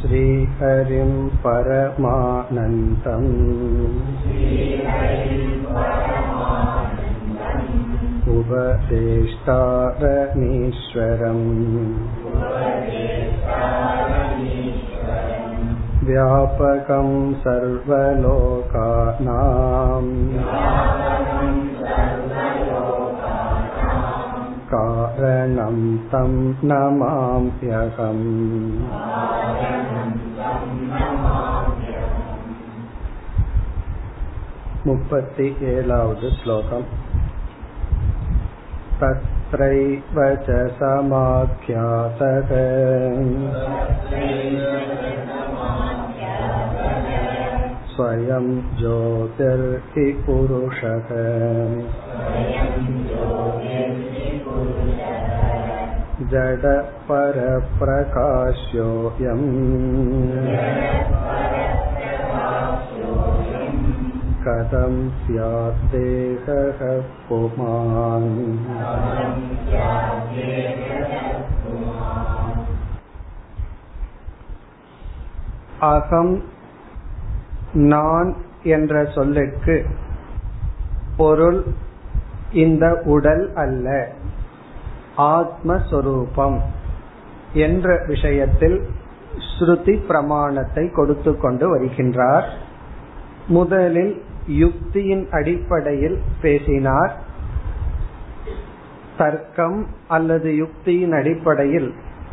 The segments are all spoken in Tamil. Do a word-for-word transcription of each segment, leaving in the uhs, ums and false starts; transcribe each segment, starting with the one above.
ஸ்ரீஹரிம் பரமானந்தம் உபதேஷ்டாரணீஸ்வரம் வியாபகம் சர்வலோகானாம் காரணம் தம் நமாம்யகம். முப்பத்தி ஏழாவது ஸ்லோகம். தத்ரைவ ச சமாக்யாதக ஸ்வயம் ஜோதிர்ஹி புருஷக. ஜட பர பிரகாஷ்யோயம் கதம் ஸ்யாத் தேஹ புமான். அகம், நான் என்ற சொல்லுக்கு பொருள் இந்த உடல் அல்ல, ஆத்மஸ்வரூபம் என்ற விஷயத்தில் ஸ்ருதி பிரமாணத்தை கொடுத்து கொண்டு வருகின்றார். முதலில் யுக்தியின் அடிப்படையில் பேசினார். தர்க்கம் அல்லது யுக்தியின் அடிப்படையில்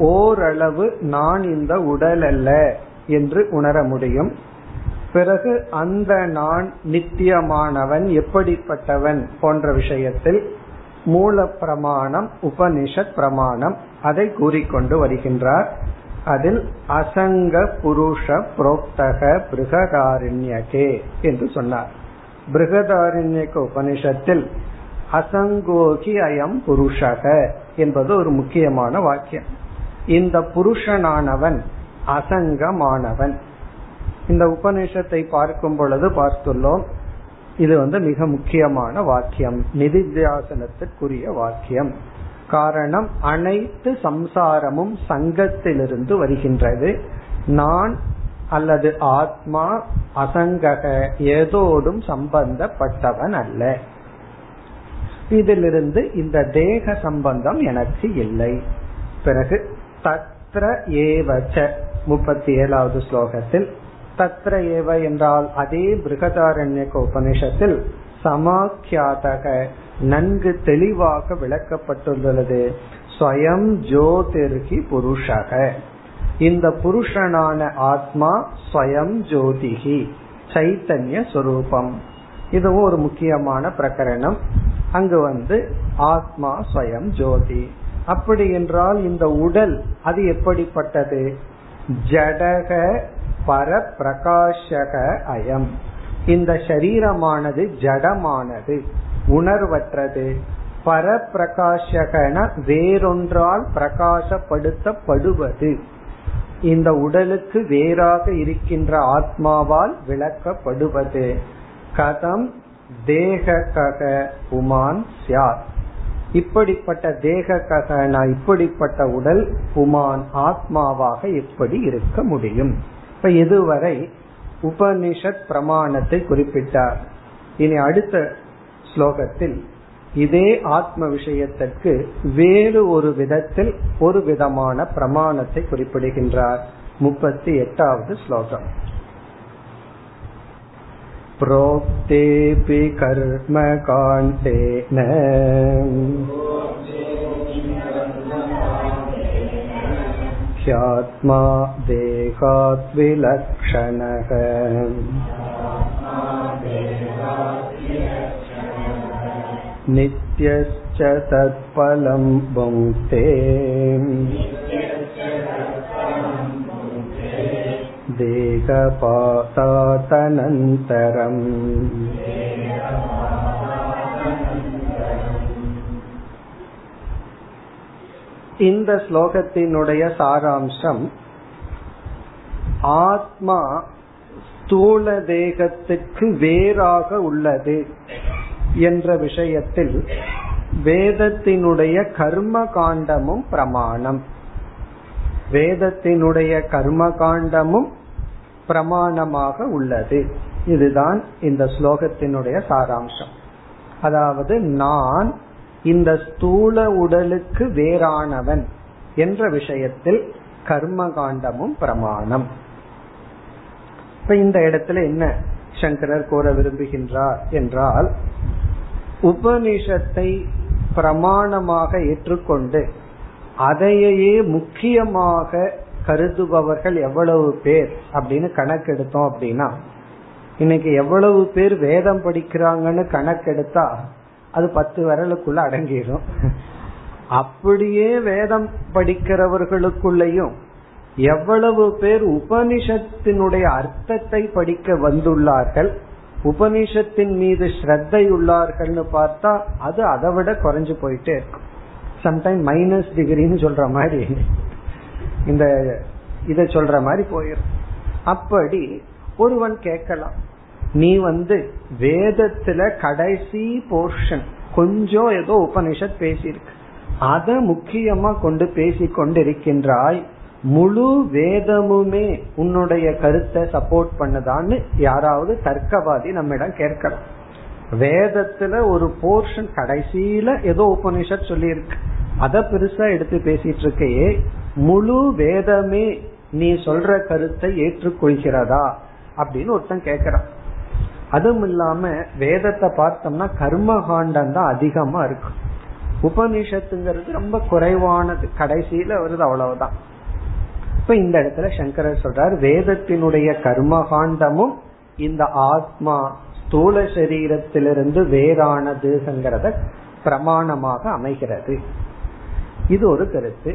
ஓரளவு நான் இந்த உடல் அல்ல என்று உணர முடியும். பிறகு அந்த நான் நித்தியமானவன், எப்படிப்பட்டவன் போன்ற விஷயத்தில் மூல பிரமாணம் உபனிஷத் பிரமாணம், அதை கூறிக்கொண்டு வருகின்றார். அதில் அசங்க புருஷ புரோக்தக பிருகதாரண்யகே என்று சொன்னார். பிருகதாரண்யக உபனிஷத்தில் அசங்கோகி அயம் புருஷக என்பது ஒரு முக்கியமான வாக்கியம். இந்த புருஷனானவன் அசங்கமானவன். இந்த உபநிஷத்தை பார்க்கும் பொழுது பார்த்துள்ளோம், இது வந்து மிக முக்கியமான வாக்கியம், நிதித்தியாசனத்திற்குரிய வாக்கியம். காரணம், அனைத்து சம்சாரமும் சங்கத்திலிருந்து வருகின்றது. நான் அல்லது ஆத்மா அசங்கக ஏதோடும் சம்பந்தப்பட்டவன் அல்ல, இதிலிருந்து இந்த தேக சம்பந்தம் எனக்கு இல்லை. பிறகு தத்ர ஏவச்ச முப்பத்தி ஏழாவது ஸ்லோகத்தில் தத்ர ஏவ என்றால் அதே பிருகதாரண்யக உபனிஷத்தில் சமாக்கியாதக நன்கு தெளிவாக விளக்கப்பட்டுள்ளது. ஸ்வயம் ஜோதிர்கி புருஷக, இந்த புருஷனான ஆத்மா ஸ்வயம் ஜோதிகி சைத்தன்ய சொரூபம். இதுவும் ஒரு முக்கியமான பிரகரணம். அங்கு வந்து ஆத்மா ஸ்வயம் ஜோதி. அப்படி என்றால் இந்த உடல் அது எப்படிப்பட்டது? ஜடக பர பிரகாஷக அயம். இந்த சரீரமானது ஜடமானது, உணர்வற்றது. பர பிரகாஷகன வேறொன்றால் பிரகாசப்படுத்தப்படுவது. இந்த உடலுக்கு வேறாக இருக்கின்ற ஆத்மாவால் விளக்கப்படுவது. கதம் தேக கக உமான் சியாத், இப்படிப்பட்ட தேக ககனா இப்படிப்பட்ட உடல் உமான் ஆத்மாவாக எப்படி இருக்க முடியும்? இப்ப இதுவரை உபனிஷத் பிரமாணத்தை குறிப்பிட்டார். இனி அடுத்த ஸ்லோகத்தில் இதே ஆத்ம விஷயத்திற்கு வேறு ஒரு விதத்தில் ஒரு விதமான பிரமாணத்தை குறிப்பிடுகின்றார். முப்பத்தி எட்டாவது ஸ்லோகம். ப்ரோக்தேபி கர்ம காண்டேன த்யாத்மா தேகாத் விலக்ஷணக. நித்யஸ்ச தத்பலம் புங்க்தே தேகபாதாதனந்தரம். இந்த ஸ்லோகத்தினுடைய சாராம்சம், ஆத்மா ஸ்தூல தேகத்துக்கு வேறாக உள்ளது என்ற விஷயத்தில் வேதத்தினுடைய கர்ம காண்டமும் பிரமாணம். வேதத்தினுடைய கர்ம காண்டமும் பிரமாணமாக உள்ளது. இதுதான் இந்த ஸ்லோகத்தினுடைய சாராம்சம். அதாவது நான் இந்த ஸ்தூல உடலுக்கு வேறானவன் என்ற விஷயத்தில் கர்மகாண்டமும் பிரமாணம். இப்ப இந்த இடத்துல என்ன சங்கரர் கூற விரும்புகின்றார் என்றால், உபனிஷத்தை பிரமாணமாக ஏற்றுக்கொண்டு அதையே முக்கியமாக கருதுபவர்கள் எவ்வளவு பேர் அப்படின்னு கணக்கெடுத்தோம் அப்படின்னா, இன்னைக்கு எவ்வளவு பேர் வேதம் படிக்கிறாங்கன்னு கணக்கெடுத்தா அது பத்து விரலுக்குள்ள அடங்கிடும். அப்படியே வேதம் படிக்கிறவர்களுக்குள்ளயும் எவ்வளவு பேர் உபனிஷத்தினுடைய அர்த்தத்தை படிக்க வந்துள்ளார்கள், உபனிஷத்தின் மீது ஸ்ரத்தை உள்ளார்கள்னு பார்த்தா அது அதை விட குறைஞ்சு போயிட்டே இருக்கும். சம்டைம் மைனஸ் டிகிரின்னு சொல்ற மாதிரி இந்த இத சொல்ற மாதிரி போயிடும். அப்படி ஒருவன் கேட்கலாம், நீ வந்து வேதத்துல கடைசி போர்ஷன் கொஞ்சம் ஏதோ உபனிஷத் பேசியிருக்கு, அத முக்கியமா கொண்டு பேசி கொண்டு இருக்கின்றாய், முழு வேதமுமே உன்னுடைய கருத்தை சப்போர்ட் பண்ணுதான்னு யாராவது தர்க்கவாதி நம்மிடம் கேட்கலாம். வேதத்துல ஒரு போர்ஷன் கடைசியில ஏதோ உபனிஷத் சொல்லி இருக்கு, அத பெருசா எடுத்து பேசிட்டு இருக்கையே, முழு வேதமே நீ சொல்ற கருத்தை ஏற்றுக்கொள்கிறதா அப்படின்னு ஒருத்தன் கேட்கிறான். அதுவும் இல்லாம வேதத்தை பார்த்தோம்னா கர்மகாண்டம் தான் அதிகமா இருக்கும், உபனிஷத்துங்கிறது ரொம்ப குறைவானது, கடைசியில வருது, அவ்வளவுதான். இப்ப இந்த இடத்துல சங்கரர் சொல்றார், வேதத்தினுடைய கர்மகாண்டமும் இந்த ஆத்மா ஸ்தூல சரீரத்திலிருந்து வேறானதுங்கிறத பிரமாணமாக அமைகிறது. இது ஒரு கருத்து.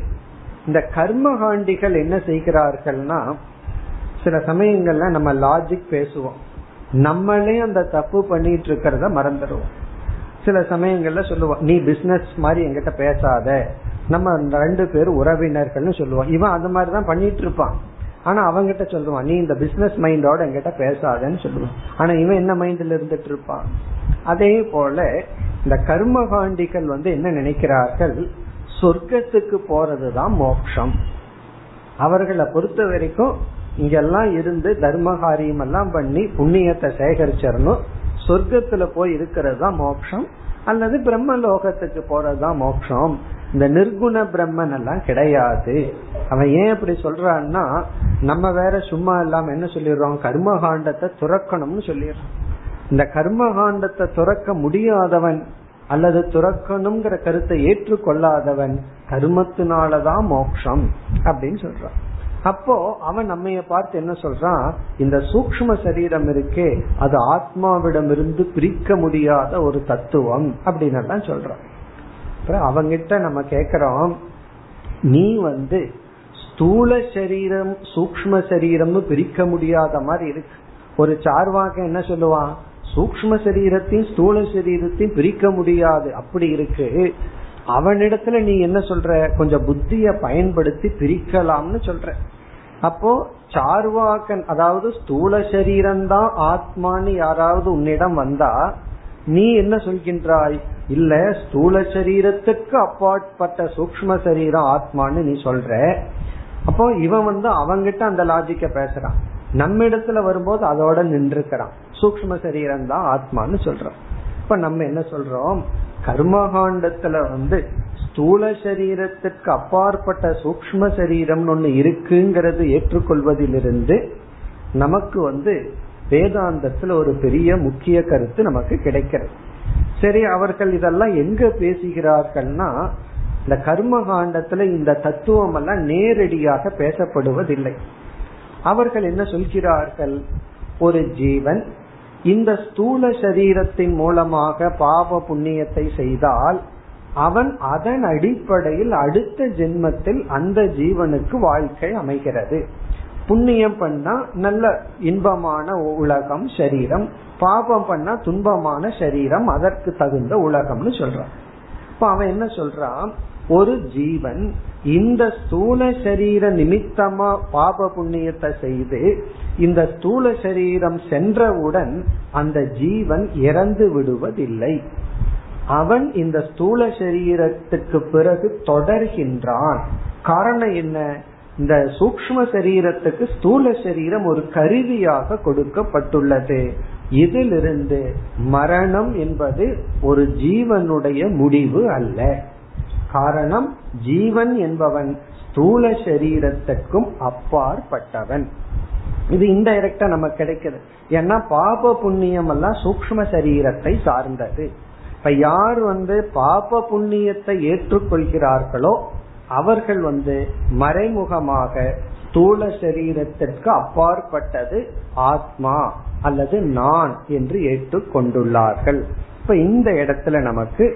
இந்த கர்மகாண்டிகள் என்ன செய்கிறார்கள்னா, சில சமயங்கள்ல நம்ம லாஜிக் பேசுவோம், நம்மளே அந்த தப்பு பண்ணிட்டு இருக்கிறத மறந்துடுவோம். சில சமயங்கள்ல சொல்லுவோம், நீ பிசினஸ் மாதிரி என்கிட்ட பேசாத, நம்ம ரெண்டு பேர் உறவினர்கள்னு சொல்லுவோம். இவன் அது மாதிரிதான் பண்ணிட்டு இருப்பான், ஆனா அவங்கிட்ட சொல்லுவான், நீ இந்த பிசினஸ் மைண்டோட என்கிட்ட பேசாதன்னு சொல்லுவான். ஆனா இவன் என்ன மைண்ட்ல இருந்துட்டு இருப்பான். அதே போல இந்த கர்மகாண்டிகள் வந்து என்ன நினைக்கிறார்கள், சொர்க்கத்துக்கு போறதுதான் மோட்சம். அவர்களை பொறுத்த வரைக்கும் இங்கெல்லாம் இருந்து தர்ம காரியம் எல்லாம் பண்ணி புண்ணியத்தை சேகரிச்சிடணும், சொர்க்கத்துல போய் இருக்கிறது தான் மோட்சம், அல்லது பிரம்ம லோகத்துக்கு போறதுதான் மோட்சம். இந்த நிர்குண பிரம்மன் எல்லாம் கிடையாது. அவன் ஏன் அப்படி சொல்றான்னா, நம்ம வேற சும்மா இல்லாம என்ன சொல்லிடுறோம், கர்மகாண்டத்தை துறக்கணும்னு சொல்லிடுறோம். இந்த கர்மகாண்டத்தை துறக்க முடியாதவன் அல்லது துறக்கணுங்கிற கருத்தை ஏற்றுக்கொள்ளாதவன் கர்மத்தினாலதான் மோட்சம் அப்படின்னு சொல்றான். அப்போ அவன் நம்மைய பார்த்து என்ன சொல்றான், இந்த சூக்ஷ்ம சரீரம் இருக்கே அது ஆத்மாவிடமிருந்து பிரிக்க முடியாத ஒரு தத்துவம் அப்படின்னு எல்லாம் சொல்றான். அவங்கிட்ட நம்ம கேக்குறோம், நீ வந்து ஸ்தூல சரீரம் சூக்ஷ்ம சரீரமும் பிரிக்க முடியாத மாதிரி இருக்கு. ஒரு சார்வாக என்ன சொல்லுவான், சூக்ஷ்ம சரீரத்தையும் ஸ்தூல சரீரத்தையும் பிரிக்க முடியாது அப்படி இருக்கு. அவனிடத்துல நீ என்ன சொல்ற, கொஞ்சம் புத்திய பயன்படுத்தி பிரிக்கலாம்னு சொல்ற. அப்போ சார்வாகன், அதாவது ஸ்தூல சரீரம்தான் ஆத்மான்னு யாராவது உன்னிடம் வந்தா நீ என்ன சொல்கின்றாய், இல்ல ஸ்தூல சரீரத்துக்கு அப்பாற்பட்ட சூக்ஷ்ம சரீரம் ஆத்மான்னு நீ சொல்ற. அப்போ இவன் வந்து அவங்கிட்ட அந்த லாஜிக்க பேசுறான், நம்ம இடத்துல வரும்போது அதோட நின்றுக்கிறான், சூக்ஷ்ம சரீரம் தான் ஆத்மான்னு சொல்றான். இப்ப நம்ம என்ன சொல்றோம், கர்மகாண்டத்துல வந்து ஸ்தூல சரீரத்துக்கு அப்பாற்பட்ட சூக்ஷ்ம சரீரம் ஒண்ணு இருக்குங்கிறது ஏற்றுக்கொள்வதிலிருந்து நமக்கு வந்து வேதாந்தத்துல ஒரு பெரிய முக்கிய கருத்து நமக்கு கிடைக்கிறது. சரி, அவர்கள் இதெல்லாம் எங்க பேசுகிறார்கள்னா, இந்த கர்மகாண்டத்துல இந்த தத்துவம் எல்லாம் நேரடியாக பேசப்படுவதில்லை. அவர்கள் என்ன சொல்கிறார்கள், ஒரு ஜீவன் இந்த ஸ்தூல சரீரத்தின் மூலமாக பாவ புண்ணியத்தை செய்தால் அவன் அதன் அடிப்படையில் அடுத்த ஜென்மத்தில் அந்த ஜீவனுக்கு வாழ்க்கை அமைகிறது. புண்ணியம் பண்ணா நல்ல இன்பமான உலகம் சரீரம், பாபம் பண்ணா துன்பமான சரீரம், அதற்கு தகுந்த உலகம்னு சொல்றான். இப்ப அவன் என்ன சொல்றான், ஒரு ஜீவன் இந்த ஸ்தூல சரீர நிமித்தமா பாப புண்ணியத்தை செய்து இந்த ஸ்தூல சரீரம் சென்றவுடன் அந்த ஜீவன் இறந்து விடுவதில்லை, அவன் இந்த ஸ்தூல சரீரத்துக்கு பிறகு தொடர்கின்றான். காரணம் என்ன, இந்த சூக்ஷ்ம சரீரத்துக்கு ஸ்தூல சரீரம் ஒரு கருவியாக கொடுக்கப்பட்டுள்ளது. இதிலிருந்து மரணம் என்பது ஒரு ஜீவனுடைய முடிவு அல்ல. காரணம், ஜீவன் என்பவன் ஸ்தூல சரீரத்துக்கும் அப்பாற்பட்டவன். இது இன்டைரக்டா நமக்கு கிடைக்கிறது. ஏன்னா பாப புண்ணியம் எல்லாம் சூக்ஷ்ம சரீரத்தை சார்ந்தது. இப்ப யார் வந்து பாப புண்ணியத்தை ஏற்றுக்கொள்கிறார்களோ அவர்கள் வந்து மறைமுகமாக ஸ்தூல சரீரத்திற்கு அப்பாற்பட்டது ஆத்மா அல்லது நான் என்று ஏற்றுக்கொண்டுள்ளார்கள். இப்ப இந்த இடத்துல நமக்கு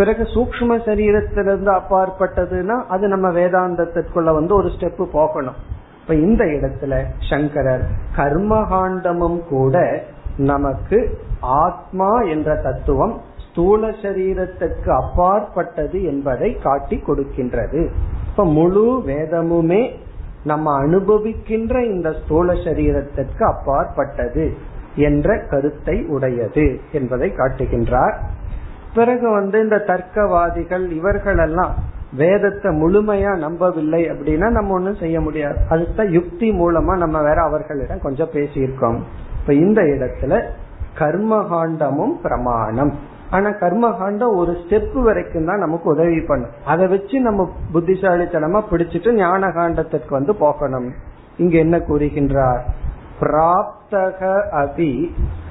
பிறகு சூக்ஷ்ம சரீரத்திலிருந்து அப்பாற்பட்டதுன்னா அது நம்ம வேதாந்தத்திற்குள்ள வந்து ஒரு ஸ்டெப் போகணும். இப்ப இந்த இடத்துல சங்கரர் கர்மகாண்டமும் கூட நமக்கு ஆத்மா என்ற தத்துவம் ஸ்தூல சரீரத்துக்கு அப்பாற்பட்டது என்பதை காட்டி கொடுக்கின்றது. இப்ப முழு வேதமுமே நம்ம அனுபவிக்கின்ற இந்த ஸ்தூல சரீரத்திற்கு அப்பாற்பட்டது என்ற கருத்தை உடையது என்பதை காட்டுகின்றார். பிறகு வந்து இந்த தர்க்கவாதிகள் இவர்களெல்லாம் வேதத்தை முழுமையா நம்பவில்லை அப்படின்னா நம்ம ஒண்ணும் செய்ய முடியாது. அதுதான் யுக்தி மூலமா நம்ம வேற அவர்களிடம் கொஞ்சம் பேசியிருக்கோம். இப்ப இந்த இடத்துல கர்மகாண்டமும் பிரமாணம். ஆனா கர்மகாண்டம் ஒரு ஸ்டெப் வரைக்கும் தான் நமக்கு உதவி பண்ணும். அதை வச்சு நம்ம புத்திசாலித்தனமா பிடிச்சிட்டு ஞான காண்டத்திற்கு வந்து போகணும். இங்க என்ன கூறுகின்றார்? பிராப்தக அபி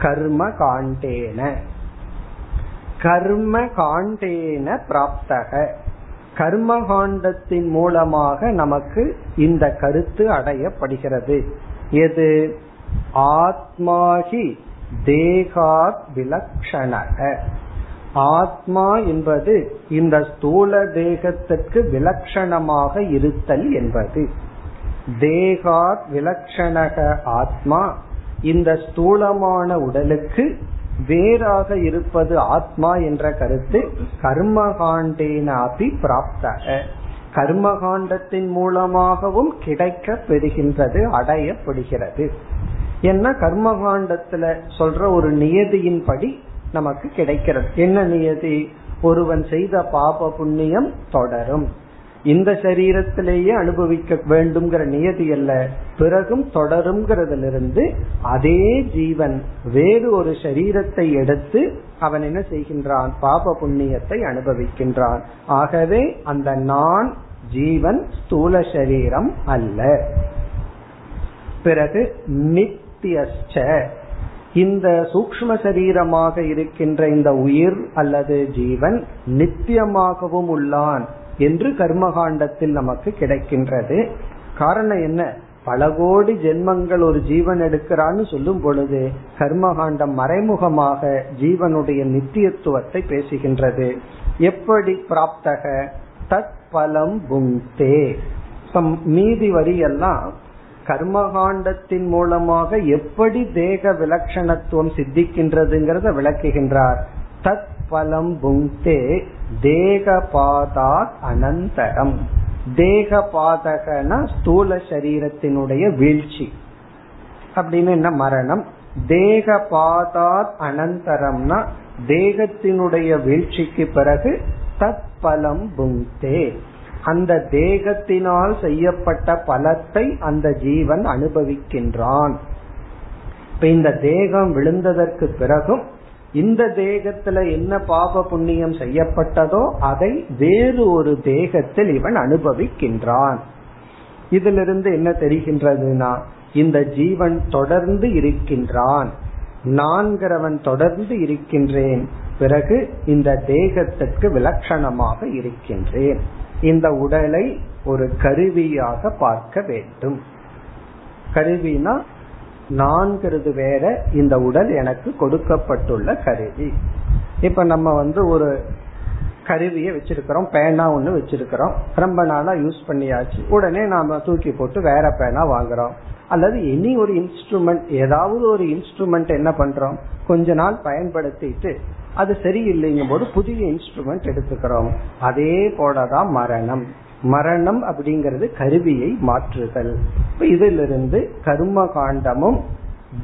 கர்ம காண்டேன கர்ம காண்டேன பிராப்தக. கர்மகாண்டத்தின் மூலமாக நமக்கு இந்த கருத்து அடையப்படுகிறது. எது? ஆத்மாஹி தேகாத் விலக்ஷணக. ஆத்மா என்பது இந்த ஸ்தூல தேகத்திற்கு விலக்ஷணமாக இருத்தல் என்பது. தேகாத் விலக்ஷணக ஆத்மா, இந்த ஸ்தூலமான உடலுக்கு வேறாக இருப்பது ஆத்மா என்ற கருத்து கர்மகாண்டேனாபி பிராப்தக. கர்மகாண்டத்தின் மூலமாகவும் கிடைக்க பெறுகின்றது, அடையப்படுகிறது. என்ன கர்மகாண்டத்துல சொல்ற ஒரு நியதியின் படி நமக்கு கிடைக்கிறது. என்ன நியதி? ஒருவன் செய்த பாப புண்ணியம் தொடரும். இந்த சரீரத்திலேயே அனுபவிக்க வேண்டும்ங்கிற நியதி அல்ல, பிறகும் தொடரும்ங்கிறதுல இருந்து அதே ஜீவன் வேறு ஒரு சரீரத்தை எடுத்து அவன் என்ன செய்கின்றான்? பாப புண்ணியத்தை அனுபவிக்கின்றான். ஆகவே அந்த நான் ஜீவன் ஸ்தூல சரீரம் அல்ல. பிறகு நித்தியஸ்ச, இந்த சூக்ஷ்ம சரீரமாக இருக்கின்ற இந்த உயிர் அல்லது ஜீவன் நித்தியமாகவும் உள்ளான் என்று கர்மகாண்டத்தில் நமக்கு கிடைக்கின்றது. காரணம் என்ன? பல கோடி ஜென்மங்கள் ஒரு ஜீவன் எடுக்கிறான்னு சொல்லும் பொழுது கர்மகாண்டம் மறைமுகமாக ஜீவனுடைய நித்தியத்துவத்தை பேசுகின்றது. எப்படி? பிராப்தக தத் பலம் புங்தே. மீதி வரி எல்லாம் கர்மகாண்டத்தின் மூலமாக எப்படி தேக விலக்ஷணத்துவம் சித்திக்கின்றதுங்கிறத விளக்குகின்றார். தத் பலம் புங்தே தேகபாதா அனந்தரம். தேகபாதகனா ஸ்தூல சரீரத்தினுடைய வீழ்ச்சி அப்படின்னு என்ன? மரணம். தேகபாதா அனந்தரம்னா தேகத்தினுடைய வீழ்ச்சிக்கு பிறகு தத் பலம் புங்தே, அந்த தேகத்தினால் செய்யப்பட்ட பலத்தை அந்த ஜீவன் அனுபவிக்கின்றான். இப்ப இந்த தேகம் விழுந்ததற்கு பிறகும் இந்த தேகத்துல என்ன பாப புண்ணியம் செய்யப்பட்டதோ அதை வேறு ஒரு தேகத்தில் இவன் அனுபவிக்கின்றான். இதிலிருந்து என்ன தெரிகின்றதுனா இந்த ஜீவன் தொடர்ந்து இருக்கின்றான், நான்கிறவன் தொடர்ந்து இருக்கின்றேன், பிறகு இந்த தேகத்திற்கு விலட்சணமாக இருக்கின்றேன். இந்த உடலை ஒரு கருவியாக பார்க்க வேண்டும். கருவினா நான்கிறது வேற, இந்த உடல் எனக்கு கொடுக்கப்பட்டுள்ள கருவி. இப்ப நம்ம வந்து ஒரு கருவியை வச்சிருக்கிறோம், பேனா ஒண்ணு வச்சிருக்கிறோம், ரொம்ப நாளா யூஸ் பண்ணியாச்சு, உடனே நாம தூக்கி போட்டு வேற பேனா வாங்குறோம். அல்லது இனி ஒரு இன்ஸ்ட்ருமெண்ட், ஏதாவது ஒரு இன்ஸ்ட்ருமெண்ட் என்ன பண்றோம்? கொஞ்ச நாள் பயன்படுத்திட்டு அது சரியில்லைங்கும் போது புதிய இன்ஸ்ட்ருமெண்ட் எடுத்துக்கிறோம். அதே போலதான் மரணம். மரணம் அப்படிங்கிறது கருவியை மாற்றுதல். இதிலிருந்து கர்மகாண்டமும்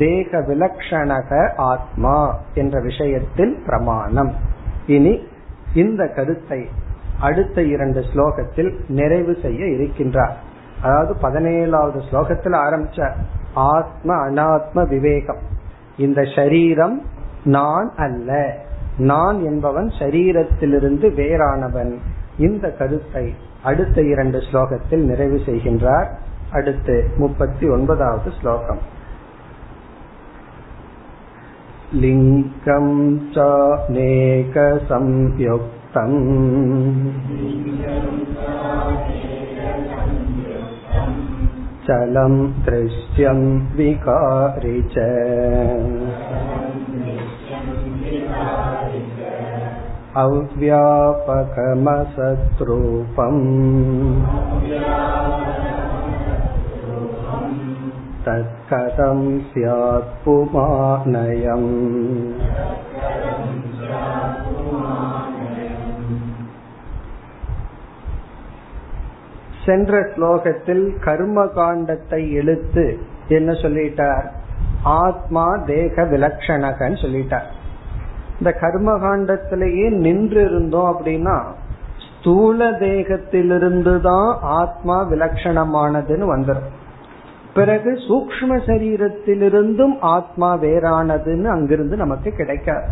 தேக விலக்ஷணக ஆத்மா என்ற விஷயத்தில் பிரமாணம். இனி இந்த கருத்தை அடுத்த இரண்டு ஸ்லோகத்தில் நிறைவு செய்ய இருக்கின்றார். அதாவது பதினேழாவது ஸ்லோகத்துல ஆரம்பிச்ச ஆத்ம அனாத்ம விவேகம். இந்த சரீரம் நான் அல்ல, நான் என்பவன் சரீரத்திலிருந்து வேறானவன். இந்த கருத்தை அடுத்த இரண்டு ஸ்லோகத்தில் நிறைவு செய்கின்றார். அடுத்து முப்பத்தி ஒன்பதாவது ஸ்லோகம். லிங்கம் சாநேக சம்யுக்தம் சலம் த்ருஷ்யம் விகாரிச்ச அவ்யாபகமசத்ரூபம் தத்கதம் ஸ்யாத் புமாநயம். சென்ற ஸ்லோகத்தில் கர்ம காண்டத்தை எழுத்து என்ன சொல்லிட்டார்? ஆத்மா தேக விலக்ஷணகன்னு சொல்லிட்டார். இந்த கர்ம காண்டத்திலேயே நின்று இருந்தோம் அப்படின்னா ஸ்தூல தேகத்திலிருந்துதான் ஆத்மா விலக்ஷணமானதுன்னு வந்துடும். பிறகு சூக்ஷ்ம சரீரத்திலிருந்தும் ஆத்மா வேறானதுன்னு அங்கிருந்து நமக்கு கிடைக்காது.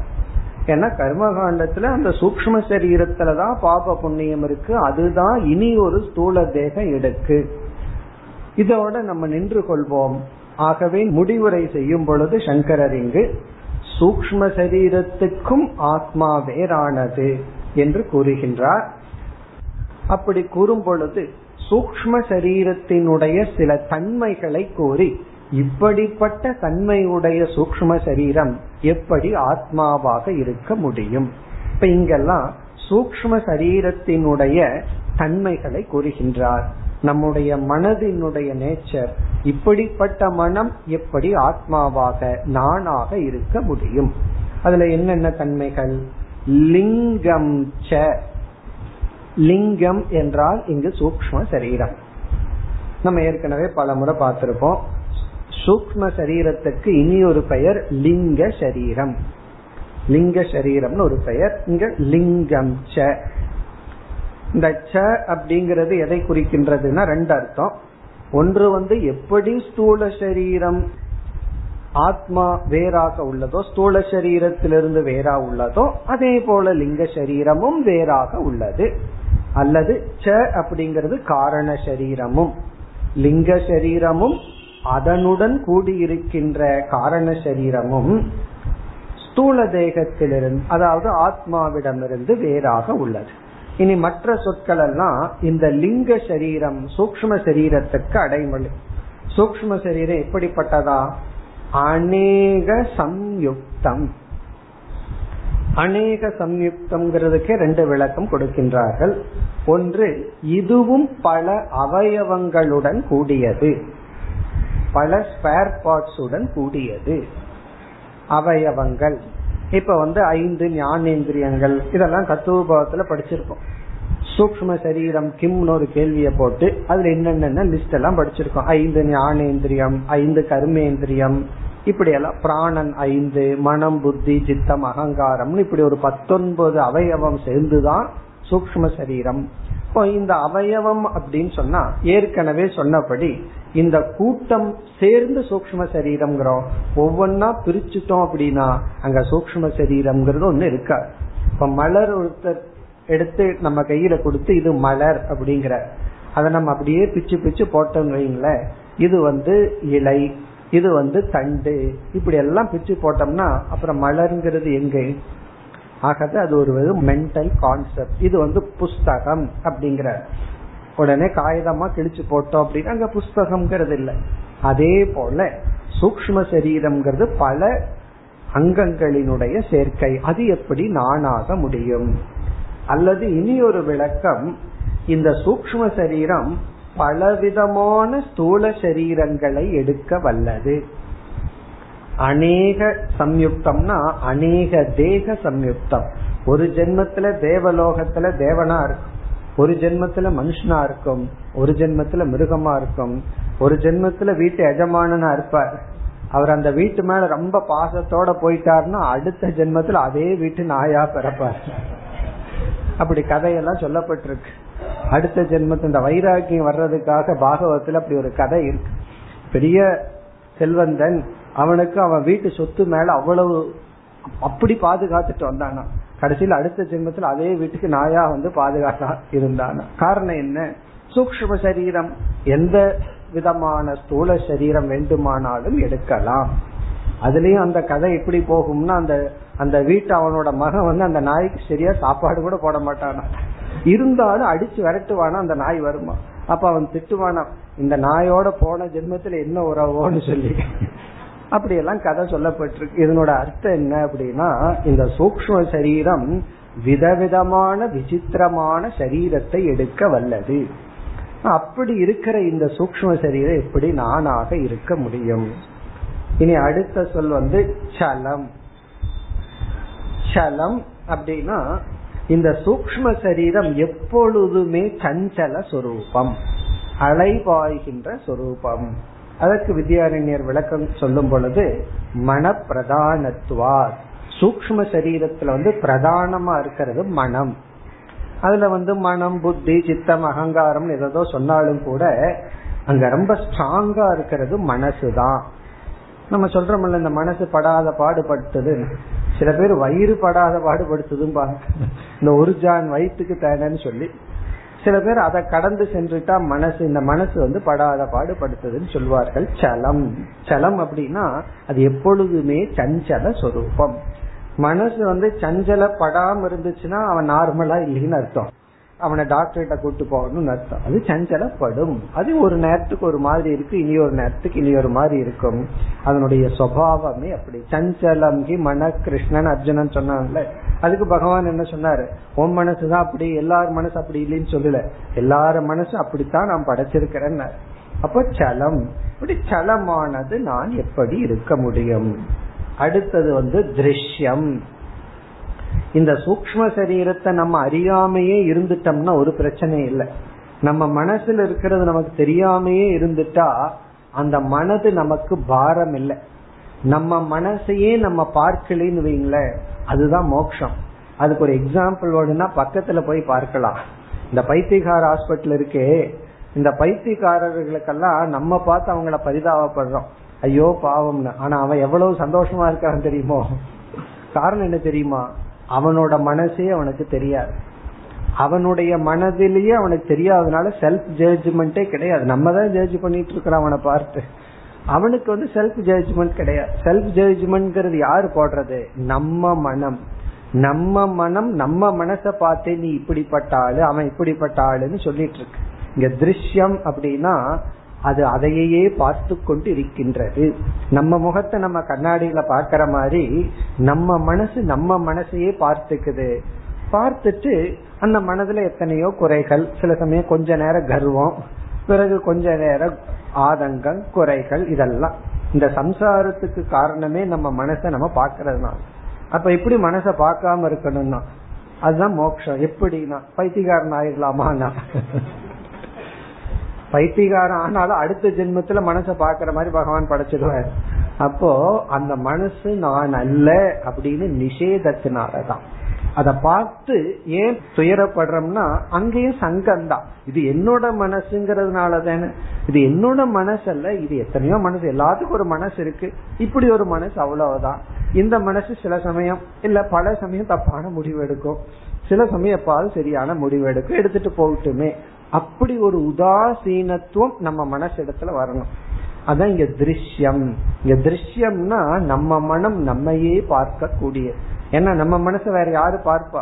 ஏன்னா கர்மகாண்டத்துல அந்த சூக்ஷ்ம சரீரத்துலதான் பாப புண்ணியம் இருக்கு, அதுதான் இனி ஒரு ஸ்தூல தேகம் எடுக்கு. இதோட நம்ம நின்று கொள்வோம். ஆகவே முடிவுரை செய்யும் பொழுது சங்கரர் இங்கு சூக்ஷ்ம சரீரத்துக்கும் ஆத்மா வேறானது என்று கூறுகின்றார். அப்படி கூறும் பொழுது சூக்ஷ்ம சரீரத்தினுடைய சில தன்மைகளை கூறி இப்படிப்பட்ட தன்மையுடைய சூக்ஷ்ம சரீரம் எப்படி ஆத்மாவாக இருக்க முடியும்? இப்ப இங்கெல்லாம் சூக்ஷ்ம சரீரத்தினுடைய தன்மைகளை கூறுகின்றார். நம்முடைய மனதினுடைய நேச்சர், இப்படிப்பட்ட மனம் எப்படி ஆத்மாவாக நானாக இருக்க முடியும்? அதுல என்னென்ன தன்மைகள்? லிங்கம் ச, லிங்கம் என்றால் இங்கு சூக்ஷ்ம சரீரம். நம்ம ஏற்கனவே பல முறை பார்த்திருப்போம். சூக்ஷ்ம சரீரத்துக்கு இனி ஒரு பெயர் லிங்க சரீரம். லிங்க சரீரம்னு ஒரு பெயர். இங்க லிங்கம் ச. இந்த ச அப்படிங்கிறது எதை குறிக்கின்றதுன்னா ரெண்டு அர்த்தம். ஒன்று வந்து எப்படி ஸ்தூல சரீரம் ஆத்மா வேறாக உள்ளதோ, ஸ்தூல சரீரத்திலிருந்து வேறா உள்ளதோ, அதே போல லிங்க சரீரமும் வேறாக உள்ளது. அல்லது ச அப்படிங்கிறது காரண சரீரமும், லிங்க சரீரமும் அதனுடன் கூடியிருக்கின்ற காரண சரீரமும் ஸ்தூல தேகத்திலிருந்து, அதாவது ஆத்மாவிடமிருந்து வேறாக உள்ளது. இனி மற்ற சொற்கள் எல்லாம் இந்த லிங்க சரீரம் சூக்ஷ்ம சரீரத்துக்கு அடைமொழி. சூக்ஷ்ம சரீரம் எப்படிப்பட்டதா? அநேக சம்யுக்தம். அநேக சம்யுக்தம்ங்கிறதுக்கே ரெண்டு விளக்கம் கொடுக்கின்றார்கள். ஒன்று, இதுவும் பல அவயவங்களுடன் கூடியது, பல ஸ்பேர் பார்ட்ஸுடன் கூடியது. அவயவங்கள் இப்ப வந்து ஐந்து ஞானேந்திரியங்கள், இதெல்லாம் தத்துவபாவத்துல படிச்சிருக்கோம். சூக்ஷ்ம சரீரம் கிம்னு ஒரு கேள்வியை போட்டு அதுல என்னென்ன லிஸ்ட் எல்லாம் படிச்சிருக்கோம். ஐந்து ஞானேந்திரியம், ஐந்து கர்மேந்திரியம், இப்படி எல்லாம் பிராணன் ஐந்து, மனம் புத்தி சித்தம் அகங்காரம்னு இப்படி ஒரு பத்தொன்பது அவயவம் சேர்ந்துதான் சூக்ஷ்ம சரீரம். இப்போ இந்த அவயவம் அப்படின்னு சொன்னா ஏற்கனவே சொன்னபடி இந்த கூட்டம் சேர்ந்து சூக்ஷ்ம சரீரம்ங்கிறோம். ஒவ்வொன்னா பிரிச்சுட்டோம் அப்படின்னா அங்க சூக்ஷ்ம சரீரம்ங்கிறது ஒண்ணு இருக்காது. இப்ப மலர் ஒருத்தர் எடுத்து நம்ம கையில கொடுத்து இது மலர் அப்படிங்கிற, அதை நம்ம அப்படியே பிச்சு பிச்சு போட்டோம்னு வைங்களேன், இது வந்து இலை, இது வந்து தண்டு, இப்படி எல்லாம் பிச்சு போட்டோம்னா அப்புறம் மலர்ங்கிறது எங்க? ஆகவே அது ஒரு மென்டல் கான்செப்ட். இது வந்து புஸ்தகம் அப்படிங்கிற, உடனே காகிதமா கிழிச்சு போட்டோம் அப்படின்னா அங்க புஸ்தகம்ங்கிறது இல்லை. அதே போல சூக்ஷ்ம சரீரம்ங்கிறது பல அங்கங்களினுடைய சேர்க்கை. அது எப்படி நானாக முடியும்? அல்லது இனி ஒரு விளக்கம், இந்த சூக்ஷ்ம சரீரம் பலவிதமான ஸ்தூல சரீரங்களை எடுக்க வல்லது. அநேக சம்யுக்தம்னா அநேக தேக சம்யுக்தம். ஒரு ஜென்மத்துல தேவலோகத்துல தேவனா இருக்கும், ஒரு ஜென்மத்துல மனுஷனா இருக்கும், ஒரு ஜென்மத்துல மிருகமா இருக்கும், ஒரு ஜென்மத்துல வீட்டு எஜமானனா இருப்பார். அவர் அந்த வீட்டு மேல ரொம்ப பாசத்தோட போயிட்டாருன்னா அடுத்த ஜென்மத்துல அதே வீட்டு நாயா பிறப்பார். அப்படி கதையெல்லாம் சொல்லப்பட்டிருக்கு. அடுத்த ஜென்மத்து இந்த வைராக்கியம் வர்றதுக்காக பாகவத்துல அப்படி ஒரு கதை இருக்கு. பெரிய செல்வந்தன், அவனுக்கு அவன் வீட்டு சொத்து மேல அவ்வளவு அப்படி பாதுகாத்துட்டு வந்தானா, கடைசியில் அடுத்த ஜென்மத்தில் அதே வீட்டுக்கு நாயா வந்து பாதுகாத்தா இருந்தானா. காரணம் என்ன? சூக்ஷ்ம சரீரம் எந்த விதமான ஸ்தூல சரீரம் வேண்டுமானாலும் எடுக்கலாம். அதுலயும் அந்த கதை எப்படி போகும்னா, அந்த அந்த வீட்டு அவனோட மகன் வந்து அந்த நாய்க்கு சரியா சாப்பாடு கூட போட மாட்டானா, இருந்தாலும் அடிச்சு விரட்டுவானா, அந்த நாய் வருமா, அப்ப அவன் திட்டுவானா, இந்த நாயோட போன ஜென்மத்துல என்ன உறவோன்னு சொல்லி. அப்படியெல்லாம் கதை சொல்லப்பட்டிருக்கு. இதனோட அர்த்தம் என்ன அப்படின்னா, இந்த சூக்ஷ்ம சரீரம் விதவிதமான விசித்திரமான சரீரத்தை எடுக்க வல்லது. அப்படி இருக்கிற இந்த சூக்ஷ்ம சரீரம் எப்படி நானாக இருக்க முடியும்? இனி அடுத்த சொல் வந்து சலம். சலம் அப்படின்னா இந்த சூக்ஷ்ம சரீரம் எப்பொழுதுமே சஞ்சல சொரூபம், அலைபாய்கின்ற சொரூபம். அதற்கு வித்யாரண்யர் விளக்கம் சொல்லும் பொழுது, மன பிரதானத்துவார், சூக்ஷ்ம சரீரத்துல வந்து பிரதானமா இருக்கிறது மனம். அதுல வந்து மனம், புத்தி, சித்தம், அகங்காரம் ஏதோ சொன்னாலும் கூட அங்க ரொம்ப ஸ்ட்ராங்கா இருக்கிறது மனசுதான். நம்ம சொல்றோம்ல, இந்த மனசு படாத பாடுபடுத்துது, சில பேர் வயிறு படாத பாடுபடுத்துதும் பாருங்க, இந்த ஒரு ஜான் வயிற்றுக்கு தேனன்னு சொல்லி. சில பேர் அதை கடந்து சென்றுட்டா மனசு, இந்த மனசு வந்து படாத பாடுபடுத்துதுன்னு சொல்வார்கள். சலம் சலம் அப்படின்னா அது எப்பொழுதுமே சஞ்சல சொரூபம். மனசு வந்து சஞ்சலப்படாம இருந்துச்சுன்னா அவன் நார்மலா இல்லைன்னு அர்த்தம், அவனை டாக்டர்கிட்ட கூட்டு போகணும்னு அர்த்தம். அது சஞ்சலப்படும், அது ஒரு நேரத்துக்கு ஒரு மாதிரி இருக்கு, இனி ஒரு நேரத்துக்கு இனி ஒரு மாதிரி இருக்கும். அதனுடைய சுபாவமே அப்படி. சஞ்சலம் கி மன கிருஷ்ணன் அர்ஜுனன் சொன்னான்ல, அதுக்கு பகவான் என்ன சொன்னாரு? உன் மனசுதான் அப்படி, எல்லாரும் மனசு அப்படி இல்லைன்னு சொல்லல, எல்லார மனசும் அப்படித்தான் நான் படைச்சிருக்கிறேன்னு. அப்ப சலம், இப்படி சலமானது நான் எப்படி இருக்க முடியும்? அடுத்தது வந்து திருஷ்யம். இந்த சூக்ஷ்ம சரீரத்தை நம்ம அறியாமையே இருந்துட்டோம்னா ஒரு பிரச்சனை இல்லை. நம்ம மனசுல இருக்கிறது நமக்கு தெரியாமையே இருந்துட்டா அந்த மனது நமக்கு பாரம் இல்லை. நம்ம மனசையே நம்ம பார்க்கலன்னு வைங்களேன், அதுதான் மோட்சம். அதுக்கு ஒரு எக்ஸாம்பிள் வேணும்னா பக்கத்துல போய் பார்க்கலாம். இந்த பைத்தியக்கார ஹாஸ்பிட்டல் இருக்கே, இந்த பைத்தியக்காரர்களுக்கெல்லாம் நம்ம பார்த்து அவங்கள பரிதாபப்படுறோம், ஐயோ பாவம்னு. ஆனா அவன் எவ்வளவு சந்தோஷமா இருக்கான்னு தெரியுமோ? காரணம் என்ன தெரியுமா? அவனோட மனசே அவனுக்கு தெரியாது, அவனுடைய மனதிலேயே அவனுக்கு தெரியாதனால செல்ஃப் ஜட்ஜ்மெண்டே கிடையாது. நம்ம தான் ஜட்ஜ் பண்ணிட்டு இருக்கிறோம் அவனை பார்த்து. அவனுக்கு வந்து செல்ஃப் ஜட்ஜ்மெண்ட் கிடையாது. செல்ஃப் ஜட்ஜ்மெண்ட்ங்கிறது யாரு போடுறது? நம்ம மனம். நம்ம மனம் நம்ம மனசை பார்த்து நீ இப்படிப்பட்ட ஆளு, அவன் இப்படிப்பட்ட ஆளுன்னு சொல்லிட்டு இருக்கு. இங்க திருஷ்யம் அப்படின்னா அது அதையே பார்த்து கொண்டு இருக்கின்றது. நம்ம முகத்தை நம்ம கண்ணாடியில பார்க்கிற மாதிரி நம்ம மனசு நம்ம மனசையே பார்த்துக்குது. பார்த்துட்டு அந்த மனதுல எத்தனையோ குறைகள், சில சமயம் கொஞ்ச நேரம் கர்வம், பிறகு கொஞ்ச நேரம் ஆதங்கம், குறைகள், இதெல்லாம் இந்த சம்சாரத்துக்கு காரணமே நம்ம மனசை நம்ம பார்க்கறதுனால. அப்ப எப்படி மனசை பார்க்காம இருக்கணும்னா அதுதான் மோட்சம். எப்படின்னா பைத்தியக்காரன் ஆயிடலாமாண்ணா? பைத்தியகாரம் ஆனாலும் அடுத்த ஜென்மத்துல மனசை பாக்குற மாதிரி பகவான் படைச்சிடுவார். அப்போ அந்த மனசு நான் அல்ல அப்படின்னு நிஷேதத்தினாலதான் அதை பார்த்து ஏன் துயரப்படுறோம்னா, அங்கேயும் சங்கம்தான். இது என்னோட மனசுங்கிறதுனால தானே, இது என்னோட மனசு அல்ல, இது எத்தனையோ மனசு, எல்லாத்துக்கும் ஒரு மனசு இருக்கு, இப்படி ஒரு மனசு, அவ்வளவுதான். இந்த மனசு சில சமயம் இல்ல பல சமயம் தப்பான முடிவு எடுக்கும், சில சமயம் எப்பாவது சரியான முடிவு எடுக்கும், எடுத்துட்டு போகட்டுமே. அப்படி ஒரு உதாசீனத்துவம் நம்ம மனசு இடத்துல வரணும். அதான் இங்க திருஷ்யம். இங்க திருஷ்யம்னா நம்ம மனம் நம்மையே பார்க்க கூடிய, ஏன்னா நம்ம மனசு வேற யாரு பார்ப்பா?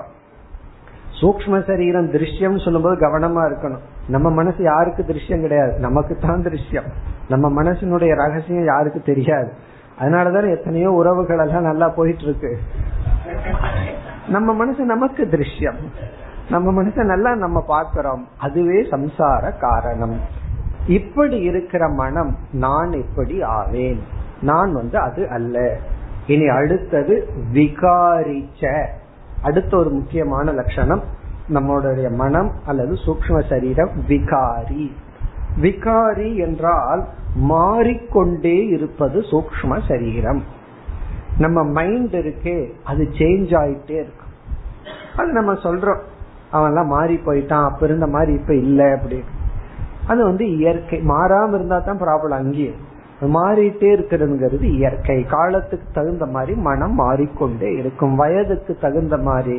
சூக்ஷ்ம சரீரம் திருஷ்யம் சொல்லும்போது கவனமா இருக்கணும். நம்ம மனசு யாருக்கு திருஷ்யம் கிடையாது, நமக்கு தான் திருஷ்யம். நம்ம மனசினுடைய ரகசியம் யாருக்கு தெரியாது. அதனாலதான் எத்தனையோ உறவுகள் எல்லாம் நல்லா போயிட்டு இருக்கு. நம்ம மனசு நமக்கு திருஷ்யம், நம்ம மனசை நல்லா நம்ம பார்க்கிறோம், அதுவே சம்சார காரணம். இப்படி இருக்கிற மனம் நான் எப்படி ஆவேன்? நான் வந்து அது அல்ல. இனி அடுத்தது விகாரிச்ச. அடுத்த ஒரு முக்கியமான லட்சணம் நம்மளுடைய மனம் அல்லது சூக்ஷ்ம சரீரம் விகாரி. விகாரி என்றால் மாறிக்கொண்டே இருப்பது சூக்ஷ்ம சரீரம். நம்ம மைண்ட் இருக்கே அது சேஞ்ச் ஆயிட்டே இருக்கும். அது நம்ம சொல்றோம் அவன் எல்லாம் மாறி போயிட்டான், அப்ப இருந்த மாதிரி இப்ப இல்லை அப்படின்னு. அது வந்து இயற்கை, மாறாம இருந்தா தான் ப்ராப்ளம். அங்கேயே மாறிட்டே இருக்கிறதுங்கிறது இயற்கை. காலத்துக்கு தகுந்த மாதிரி மனம் மாறிக்கொண்டே இருக்கும், வயதுக்கு தகுந்த மாதிரி,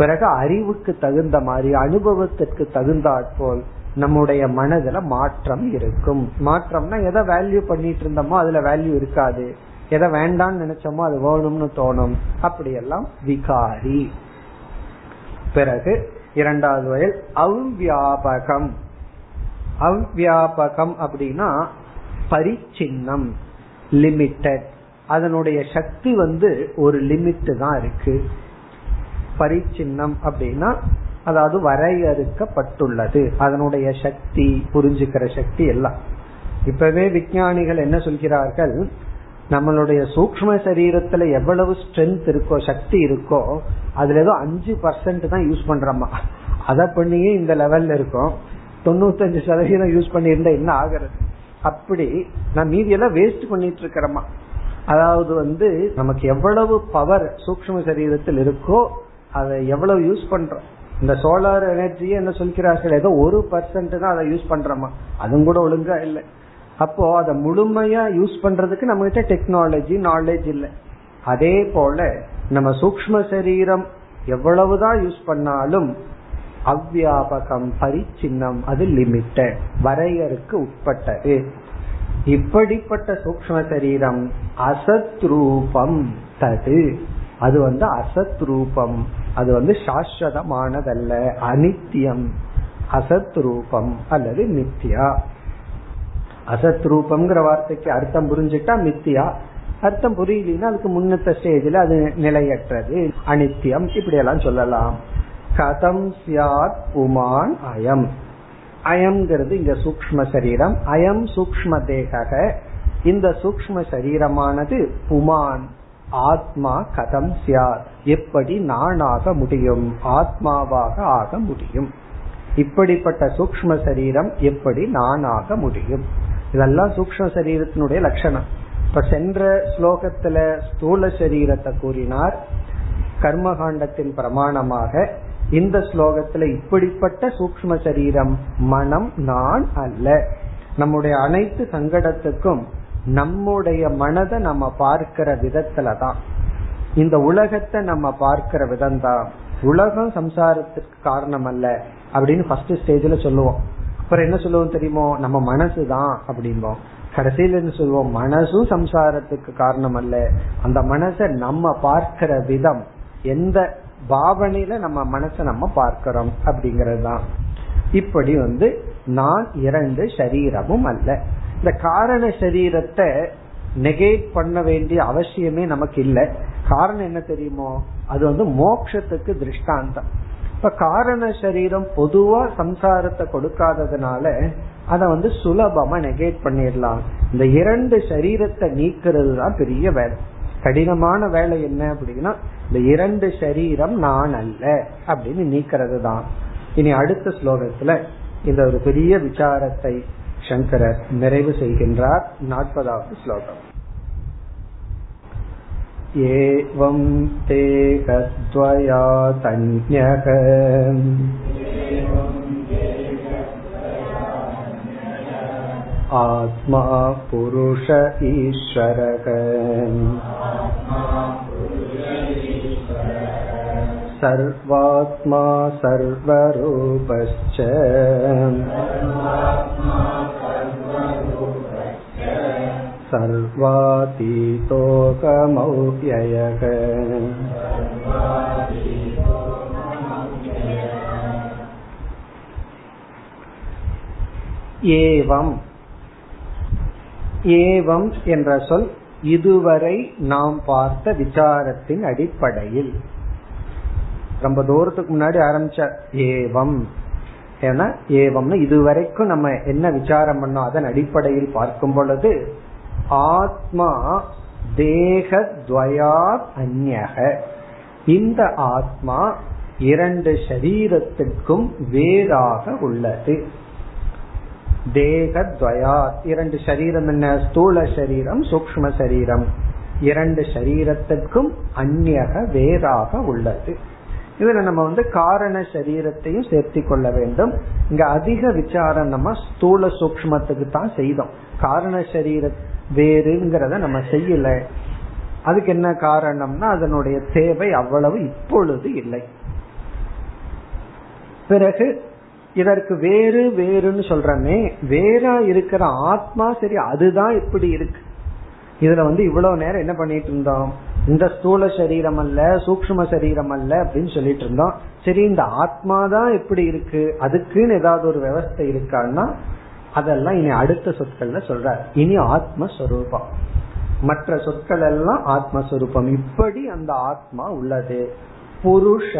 பிறகு அறிவுக்கு தகுந்த மாதிரி, அனுபவத்திற்கு தகுந்தாற்போல் நம்முடைய மனதுல மாற்றம் இருக்கும். மாற்றம்னா எதை வேல்யூ பண்ணிட்டு இருந்தோமோ அதுல வேல்யூ இருக்காது, எதை வேண்டாம்னு நினைச்சோமோ அது வேணும்னு தோணும், அப்படியெல்லாம் விகாரி. பிறகு இரண்டாவது வயல் அவ்வியாபகம். அவ்வியாபகம் அப்படின்னா பரிச்சின்னம், லிமிட்டட். அதனுடைய சக்தி வந்து ஒரு லிமிட் தான் இருக்கு. பரிச்சின்னம் அப்படின்னா அதாவது வரையறுக்கப்பட்டுள்ளது, அதனுடைய சக்தி, புரிஞ்சுக்கிற சக்தி எல்லாம். இப்பவே விஞ்ஞானிகள் என்ன சொல்கிறார்கள், நம்மளுடைய சூக்ஷ்ம சரீரத்துல எவ்வளவு ஸ்ட்ரென்த் இருக்கோ, சக்தி இருக்கோ, அதுல ஏதோ அஞ்சு பர்சன்ட் தான் யூஸ் பண்றோமா, அதை பண்ணியே இந்த லெவல்ல இருக்கும். தொண்ணூத்தஞ்சு சதவீதம் யூஸ் பண்ணியிருந்தா என்ன ஆகிறது? அப்படி நான் மீதியெல்லாம் வேஸ்ட் பண்ணிட்டு இருக்கிறோமா? அதாவது வந்து நமக்கு எவ்வளவு பவர் சூக்ஷ்ம சரீரத்தில் இருக்கோ அதை எவ்வளவு யூஸ் பண்றோம். இந்த சோலார் எனர்ஜியை என்ன சொல்கிறார்கள், ஏதோ ஒரு பர்சன்ட் தான் அதை யூஸ் பண்றோமா, அதுவும் கூட ஒழுங்கா இல்லை. அப்போ அதை முழுமையா யூஸ் பண்றதுக்கு நம்ம கிட்ட டெக்னாலஜி, நாலேஜ் இல்லை. அதே போல நம்ம சூக்ஷ்ம சரீரம் எவ்வளவுதான் யூஸ் பண்ணாலும் அவ்வியாபகம், பரிச்சின்னம், அது லிமிட்டட், வரையறுக்கு உட்பட்டது. இப்படிப்பட்ட சூக்ஷ்ம சரீரம் அசத்ரூபம் தது, அது வந்து அசத்ரூபம், அது வந்து சாஸ்வதமானதல்ல, அனித்தியம். அசத்ரூபம் அல்லது மித்தியா. அசத்ரூபம்ங்கிற வார்த்தைக்கு அர்த்தம் புரிஞ்சுட்டா மித்தியா, அர்த்தம் புரியலன்னா அதுக்கு முன்னத்த ஸ்டேஜில் அது நிலையற்றது, அனித்தியம், இப்படி எல்லாம் சொல்லலாம். கதம் சியாத் புமான் அயம். அயம்ங்கிறது இங்க சூக்ஷ்ம சரீரம். அயம் சூக்ஷ்ம தேக, இந்த சூக்ஷ்ம சரீரமானது புமான் ஆத்மா கதம் சியாத், எப்படி நானாக முடியும், ஆத்மாவாக ஆக முடியும். இப்படிப்பட்ட சூக்ஷ்ம சரீரம் எப்படி நானாக முடியும்? இதெல்லாம் சூக்ஷ்ம சரீரத்தினுடைய லட்சணம். இப்ப சென்ற ஸ்லோகத்துல ஸ்தூல சரீரத்தை கூறினார் கர்மகாண்டத்தின் பிரமாணமாக. இந்த ஸ்லோகத்துல இப்படிப்பட்ட சூக்ஷ்ம சரீரம் மனம் நான் அல்ல. நம்முடைய அனைத்து சங்கடத்துக்கும் நம்முடைய மனதை நம்ம பார்க்கிற விதத்துலதான், இந்த உலகத்தை நம்ம பார்க்கிற விதம் தான். உலகம் சம்சாரத்துக்கு காரணம் அல்ல அப்படின்னு ஃபர்ஸ்ட் ஸ்டேஜ்ல சொல்லுவோம். அப்புறம் என்ன சொல்லுவோம் தெரியுமோ, நம்ம மனசுதான் அப்படிம்போம். கடைசியில என்ன சொல்லுவோம், மனசும் சம்சாரத்துக்கு காரணம் அல்ல, அந்த மனசை நம்ம பார்க்கிற விதம், எந்த பாவனையில நம்ம மனசை நம்ம பார்க்கிறோம் அப்படிங்கறது தான். இப்படி வந்து நான் இரண்டு சரீரமும் அல்ல. இந்த காரண சரீரத்தை நெகேட் பண்ண வேண்டிய அவசியமே நமக்கு இல்லை. காரணம் என்ன தெரியுமோ, அது வந்து மோட்சத்துக்கு திருஷ்டாந்தம். இப்ப காரண சரீரம் பொதுவா சம்சாரத்தை கொடுக்காததுனால அத வந்து சுலபமா நெகேட் பண்ணிடலாம். இந்த இரண்டு சரீரத்தை நீக்கிறது தான் பெரிய வேலை. கடினமான வேலை என்ன அப்படின்னா, இந்த இரண்டு சரீரம் நான் அல்ல அப்படின்னு நீக்கிறது தான். இனி அடுத்த ஸ்லோகத்துல இந்த ஒரு பெரிய விசாரத்தை சங்கரர் நிறைவு செய்கின்றார். நாற்பதாவது ஸ்லோகம். ஏவம் தேகத்வயா தன்யகம் ஆத்மா புருஷ ஈஸ்வரகம் சர்வாத்மா சர்வரூபஸ்ச சர்வாதீதோகமவ்யயம். ஏவம், ஏவம் என்ற சொல் இதுவரை நாம் பார்த்த விசாரத்தின் அடிப்படையில். ரொம்ப தூரத்துக்கு முன்னாடி ஆரம்பிச்ச ஏவம், ஏன்னா ஏவம்னு இதுவரைக்கும் நம்ம என்ன விசாரம் பண்ணோம், அதன் அடிப்படையில் பார்க்கும் பொழுது ஆத்மா தேகத்வயா அந்யக, இந்த ஆத்மா இரண்டு சரீரத்திற்கும் வேறாக உள்ளது. தேகத்வயா, இரண்டு சரீரம் என்ன, ஸ்தூல சரீரம், சூக்ஷ்ம சரீரம், இரண்டு சரீரத்திற்கும் அந்யக வேறாக உள்ளது. இதுல நம்ம வந்து காரண சரீரத்தையும் சேர்த்து கொள்ள வேண்டும். இங்க அதிக விசாரம் நம்ம ஸ்தூல சூக்மத்துக்கு தான் செய்தோம், காரண சரீர வேறுங்கிறத நம்ம செய்யல. அதுக்கு என்ன காரணம்னா அதனுடைய தேவை அவ்வளவு இப்பொழுது இல்லை. பிறகு இதற்கு வேறு வேறுன்னு சொல்றமே, வேறா இருக்கிற ஆத்மா சரி அதுதான் இப்படி இருக்கு. இதுல வந்து இவ்வளவு நேரம் என்ன பண்ணிட்டு இருந்தோம், இந்த ஸ்தூல சரீரம் அல்ல சூக்ஷ்ம சரீரம் அல்ல அப்படின்னு சொல்லிட்டு இருந்தோம். சரி இந்த ஆத்மா தான் எப்படி இருக்கு, அதுக்குன்னு ஏதாவது ஒரு வியவஸ்தை இருக்கான்னா அதெல்லாம் இனி அடுத்த சொற்கள்ல சொல்ற. இனி ஆத்மஸ்வரூபம், மற்ற சொற்கள் எல்லாம் ஆத்மஸ்வரூபம். இப்படி அந்த ஆத்மா உள்ளது. புருஷ,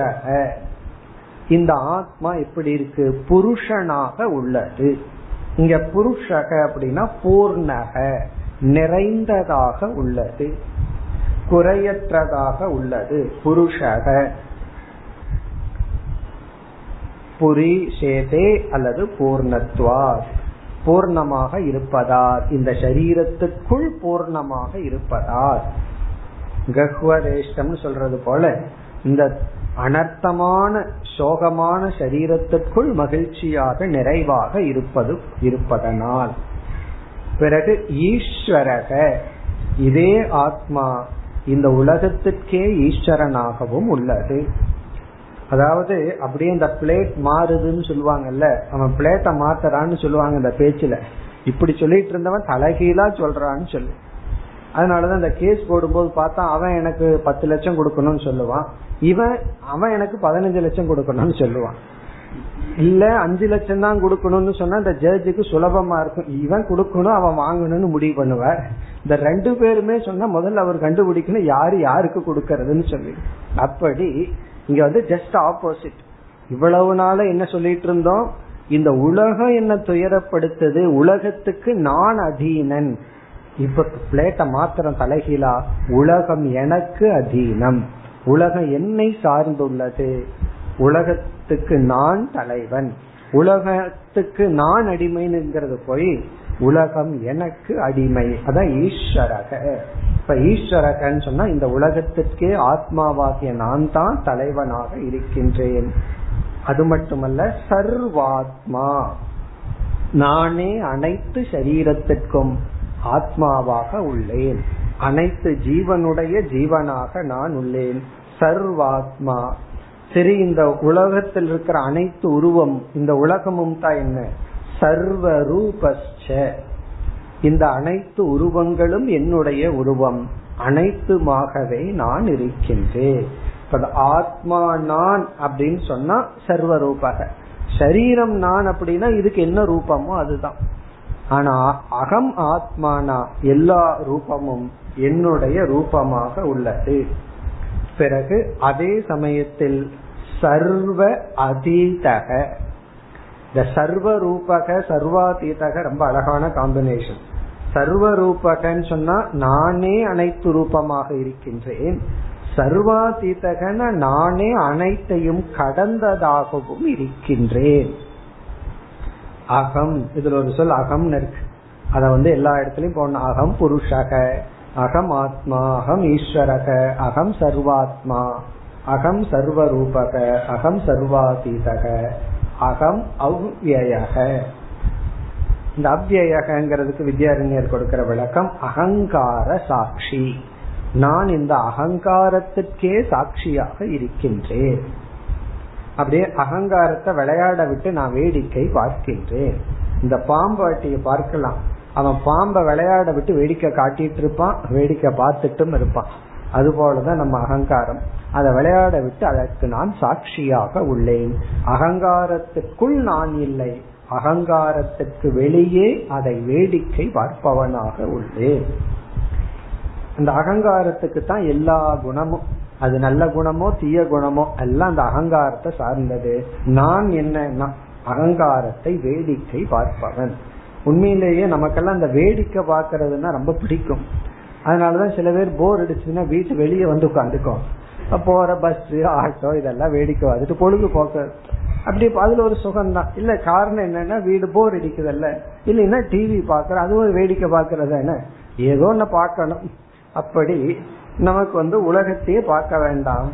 இந்த ஆத்மா எப்படி இருக்கு, புருஷனாக உள்ளது. இங்க புருஷக அப்படின்னா பூர்ணக, நிறைந்ததாக உள்ளது, குறையற்றதாக உள்ளது. புருஷக புரிஷேதே அல்லது பூர்ணத்வார், பூர்ணமாக இருப்பதால், இந்த சரீரத்துக்குள் பூர்ணமாக இருப்பதால். கஹ்வரேஷ்டம் சொல்றது போல இந்த அனர்த்தமான சோகமான சரீரத்திற்குள் மகிழ்ச்சியாக நிறைவாக இருப்பது இருப்பதனால். பிறகு ஈஸ்வரக, இதே ஆத்மா இந்த உலகத்திற்கே ஈஸ்வரனாகவும் உள்ளது. அதாவது அப்படியே இந்த பிளேட் மாறுதுன்னு சொல்லுவாங்கல்ல, அவன் பிளேட்டை மாத்தறான்னு சொல்லுவாங்க இந்த பேச்சுல. இப்படி சொல்லிட்டு இருந்தவன் தலைகீழா சொல்றான்னு சொல்லு. அதனாலதான் இந்த கேஸ் போடும்போது பார்த்தா அவன் எனக்கு பத்து லட்சம் கொடுக்கணும்னு சொல்லுவான், இவன் அவன் எனக்கு பதினஞ்சு லட்சம் கொடுக்கணும்னு சொல்லுவான். இல்ல அஞ்சு லட்சம் தான் கொடுக்கணும்னு சொன்னா இந்த ஜட்ஜுக்கு சுலபமா இருக்கும், இவன் கொடுக்கணும் அவன் வாங்கணும்னு முடிவு பண்ணுவார். இந்த ரெண்டு பேருமே சொன்னா முதல்ல அவர் கண்டுபிடிக்கணும் யாரு யாருக்கு கொடுக்கறதுன்னு சொல்லி. அப்படி இங்க வந்து ஜஸ்ட் ஆப்போசிட். இவ்வளவு நாள என்ன சொல்லிட்டு இருந்தோம், இந்த உலகம் என்ன துயரப்படுத்துது, உலகத்துக்கு நான் அதீனன். இப்ப பிளேட்டை மாத்திரம் தலைகீழா, உலகம் எனக்கு அதீனம், உலகம் என்னை சார்ந்துள்ளது, உலகத்துக்கு நான் தலைவன், உலகத்துக்கு நான் அடிமைங்கிறது போய் உலகம் எனக்கு அடிமை. அதான் ஈஸ்வரக. இப்ப ஈஸ்வரகன்னு சொன்னா இந்த உலகத்திற்கே ஆத்மாவாகிய நான் தான் தலைவனாக இருக்கின்றேன். அது மட்டுமல்ல, சர்வாத்மா, நானே அனைத்து சரீரத்திற்கும் ஆத்மாவாக உள்ளேன், அனைத்து ஜீவனுடைய ஜீவனாக நான் உள்ளேன். சர்வாத்மா. சரி இந்த உலகத்தில் இருக்கிற அனைத்து உருவம், இந்த உலகமும் தான் என்ன, சர்வ ரூபஸ்ச, இந்த அனைத்து உருவங்களும் என்னுடைய உருவம், அனைத்துமாகவே நான் இருக்கின்றேன். ஆத்மா நான் அப்படின்னு சொன்னா சர்வ ரூபக, சரீரம் நான் அப்படின்னா இதுக்கு என்ன ரூபமோ அதுதான். ஆனா அகம் ஆத்மானா எல்லா ரூபமும் என்னுடைய ரூபமாக உள்ளது. பிறகு அதே சமயத்தில் சர்வ அதீதக, இந்த சர்வ ரூபக சர்வாதீதக ரொம்ப அழகான காம்பினேஷன். சர்வ ரூபகன்னு சொன்னா நானே அனைத்து ரூபமாக இருக்கின்றேன், சர்வாதீதகன நானே அனைத்தையும் கடந்ததாகவும் இருக்கின்றேன். அகம், இதுல ஒரு சொல் அகம்னு இருக்கு, அத வந்து எல்லா இடத்துலயும் போன. அகம் புருஷக, அகம் ஆத்மா, அகம் ஈஸ்வரக, அகம் சர்வாத்மா, அகம் சர்வரூபக, அகம் சர்வாதீதக, அகம் அவ்யயக. இந்த அவ்யயகங்கிறதுக்கு வித்யாரண்யர் கொடுக்கிற விளக்கம் அகங்கார சாட்சி, நான் இந்த அகங்காரத்திற்கே சாட்சியாக இருக்கின்றேன். அப்படியே அகங்காரத்தை விளையாட விட்டு நான் வேடிக்கை பார்க்கின்றேன். இந்த பாம்பாட்டியை பார்க்கலாம், அவன் பாம்பை விளையாட விட்டு வேடிக்கை காட்டிட்டு இருப்பான், வேடிக்கை பார்த்துட்டும் இருப்பான். அது போலதான் நம்ம அகங்காரம், அதை விளையாட விட்டு அதற்கு நான் சாட்சியாக உள்ளேன். அகங்காரத்துக்குள் நான் இல்லை, அகங்காரத்துக்கு வெளியே அதை வேடிக்கை பார்ப்பவனாக உள்ளேன். இந்த அகங்காரத்துக்கு தான் எல்லா குணமும், அது நல்ல குணமோ தீய குணமோ எல்லாம் அந்த அகங்காரத்தை சார்ந்தது. நான் என்ன, அகங்காரத்தை வேடிக்கை பார்ப்பவன். உண்மையிலேயே நமக்கெல்லாம் அந்த வேடிக்கை பார்க்கறதுன்னா ரொம்ப பிடிக்கும். அதனாலதான் சில பேர் போர் அடிச்சுன்னா வீட்டு வெளியே வந்து உட்காந்துக்கும், போற பஸ் ஆட்டோ இதெல்லாம் வேடிக்கை வந்துட்டு பொழுது போக்க அப்படி. அதுல ஒரு சுகம்தான் இல்ல. காரணம் என்னன்னா வீடு போர் அடிக்குதல்ல, இல்லைன்னா டிவி பாக்குற, அது ஒரு வேடிக்கை பாக்குறது என்ன, ஏதோ ஒன்னு பாக்கணும். அப்படி நமக்கு வந்து உலகத்தையே பார்க்க வேண்டாம்,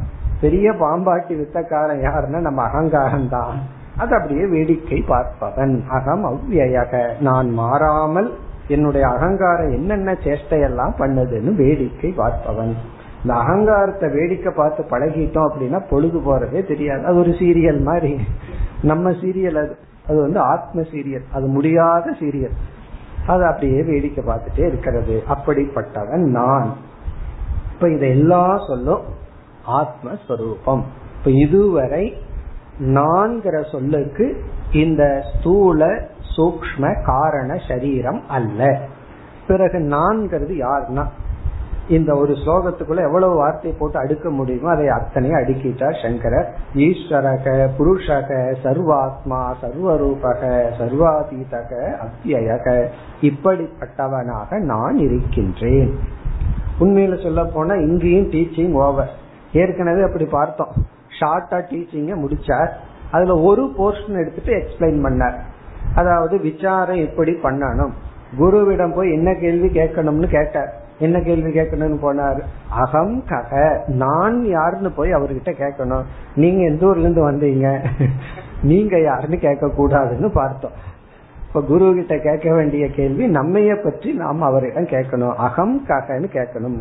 பெரிய பாம்பாட்டி வித்தக்காரன் யாருன்னா நம்ம அகங்காரம் தான். அது அப்படியே வேடிக்கை பார்ப்பவன். அகம் அவ்வியக, நான் மாறாமல் என்னுடைய அகங்காரம் என்னென்ன சேஷ்டையெல்லாம் பண்ணதுன்னு வேடிக்கை பார்ப்பவன். இந்த அகங்காரத்தை வேடிக்கை பார்த்து பழகிட்டோம் அப்படின்னா பொழுது போறதே தெரியாது. அது ஒரு சீரியல் மாதிரி, நம்ம சீரியல் அது, அது வந்து ஆத்ம சீரியல், அது முடியாத சீரியல். அது அப்படியே வேடிக்கை பார்த்துட்டே இருக்கிறது. அப்படிப்பட்டவன் நான். இப்ப இத எல்லா சொல்லும் ஆத்மஸ்வரூபம். இப்ப இதுவரை நான்கிற சொல்லுக்கு இந்த ஸ்தூல சூக்ஷ்ம காரண சரீரம் அல்ல. பிறகு நான்கிறது யாருன்னா, இந்த ஒரு ஸ்லோகத்துக்குள்ள எவ்வளவு வார்த்தை போட்டு அடுக்க முடியுமோ அதை அத்தனை அடுக்கிட்டார் சங்கரர். ஈஸ்வரக புருஷக சர்வாத்மா சர்வரூபக சர்வாதீதக அத்யயக, இப்படிப்பட்டவனாக நான் இருக்கின்றேன். உண்மையில சொல்ல போனா இங்கேயும் டீச்சிங் ஓவர். ஏற்கனவே அப்படி பார்த்தோம், ஷார்ட்டா டீச்சிங்க முடிச்சார். அதுல ஒரு போர்ஷன் எடுத்துட்டு எக்ஸ்பிளைன் பண்ணார். அதாவது விசாரம் எப்படி பண்ணணும், குருவிடம் போய் என்ன கேள்வி கேட்கணும்னு கேட்டார். என்ன கேள்வி கேட்கணும்னு போனார், அகம் கக, நான் யாருன்னு போய் அவர்கிட்ட கேட்கணும். நீங்க எந்த ஊர்ல இருந்து வந்தீங்க, நீங்க யாருன்னு கேட்க கூடாதுன்னு பார்த்தோம். இப்ப குரு கிட்ட கேட்க வேண்டிய கேள்வி நம்மைய பற்றி நாம் அவரிடம் கேட்கணும், அகம் ககன்னு கேட்கணும்.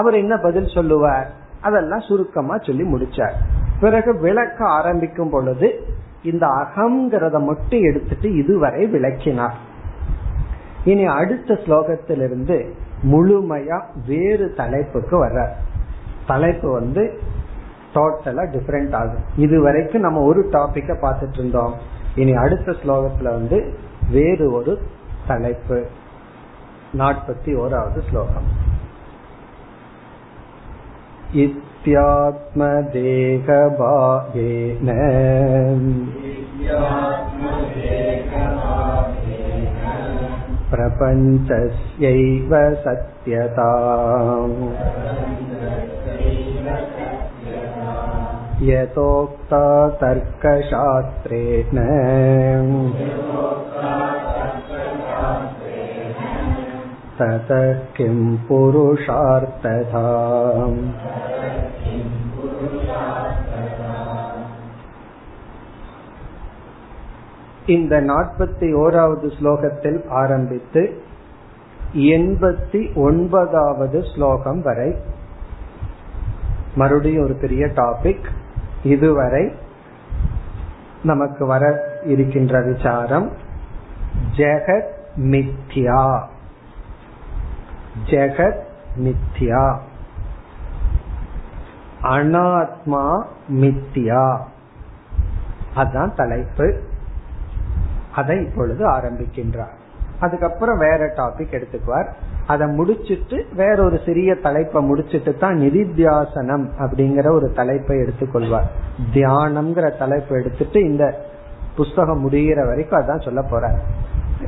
அவர் என்ன பதில் சொல்லுவார், அதெல்லாம் சுருக்கமா சொல்லி முடிச்சார். பிறகு விளக்க ஆரம்பிக்கும் பொழுது இந்த அகம்ங்கிறத மட்டும் எடுத்துட்டு இதுவரை விளக்கினார். இனி அடுத்த ஸ்லோகத்திலிருந்து முழுமையா வேறு தலைப்புக்கு வர்ற தலைப்பு வந்து டோட்டலா டிஃபரெண்ட் ஆகும். இது வரைக்கும் நம்ம ஒரு டாபிக்க பார்த்துட்டு இருந்தோம். இனி அடுத்த ஸ்லோகத்துல வந்து வேறு ஒரு தலைப்பு. நாற்பத்தி ஓராவது ஸ்லோகம். இத்யாத்ம தேக பாகேன பிரபஞ்சஸ்யைவ சத்யதாம் யதோக்தா தர்க்கசாஸ்த்ரேன ததः கிம் புருஷார்த்ததாம். இந்த நாற்பத்தி ஓராவது ஸ்லோகத்தில் ஆரம்பித்து எண்பத்தி ஒன்பதாவது ஸ்லோகம் வரை மறுபடியும் ஒரு பெரிய டாபிக். இதுவரை நமக்கு வர இருக்கின்ற விசாரம் ஜெகத் மித்யா. ஜெகத் மித்யா, அனாத்மா மித்யா, அதான் தலைப்பு. அதை இப்பொழுது ஆரம்பிக்கின்றார். அதுக்கப்புறம் வேற டாபிக் எடுத்துக்குவார். அதை முடிச்சுட்டு வேற ஒரு சிறிய தலைப்பை முடிச்சுட்டு தான் நிதித்தியாசனம் அப்படிங்கிற ஒரு தலைப்பை எடுத்துக்கொள்வார். தியானம்ங்கிற தலைப்பை எடுத்துட்டு இந்த புஸ்தகம் முடிகிற வரைக்கும் அதான் சொல்ல போறார்.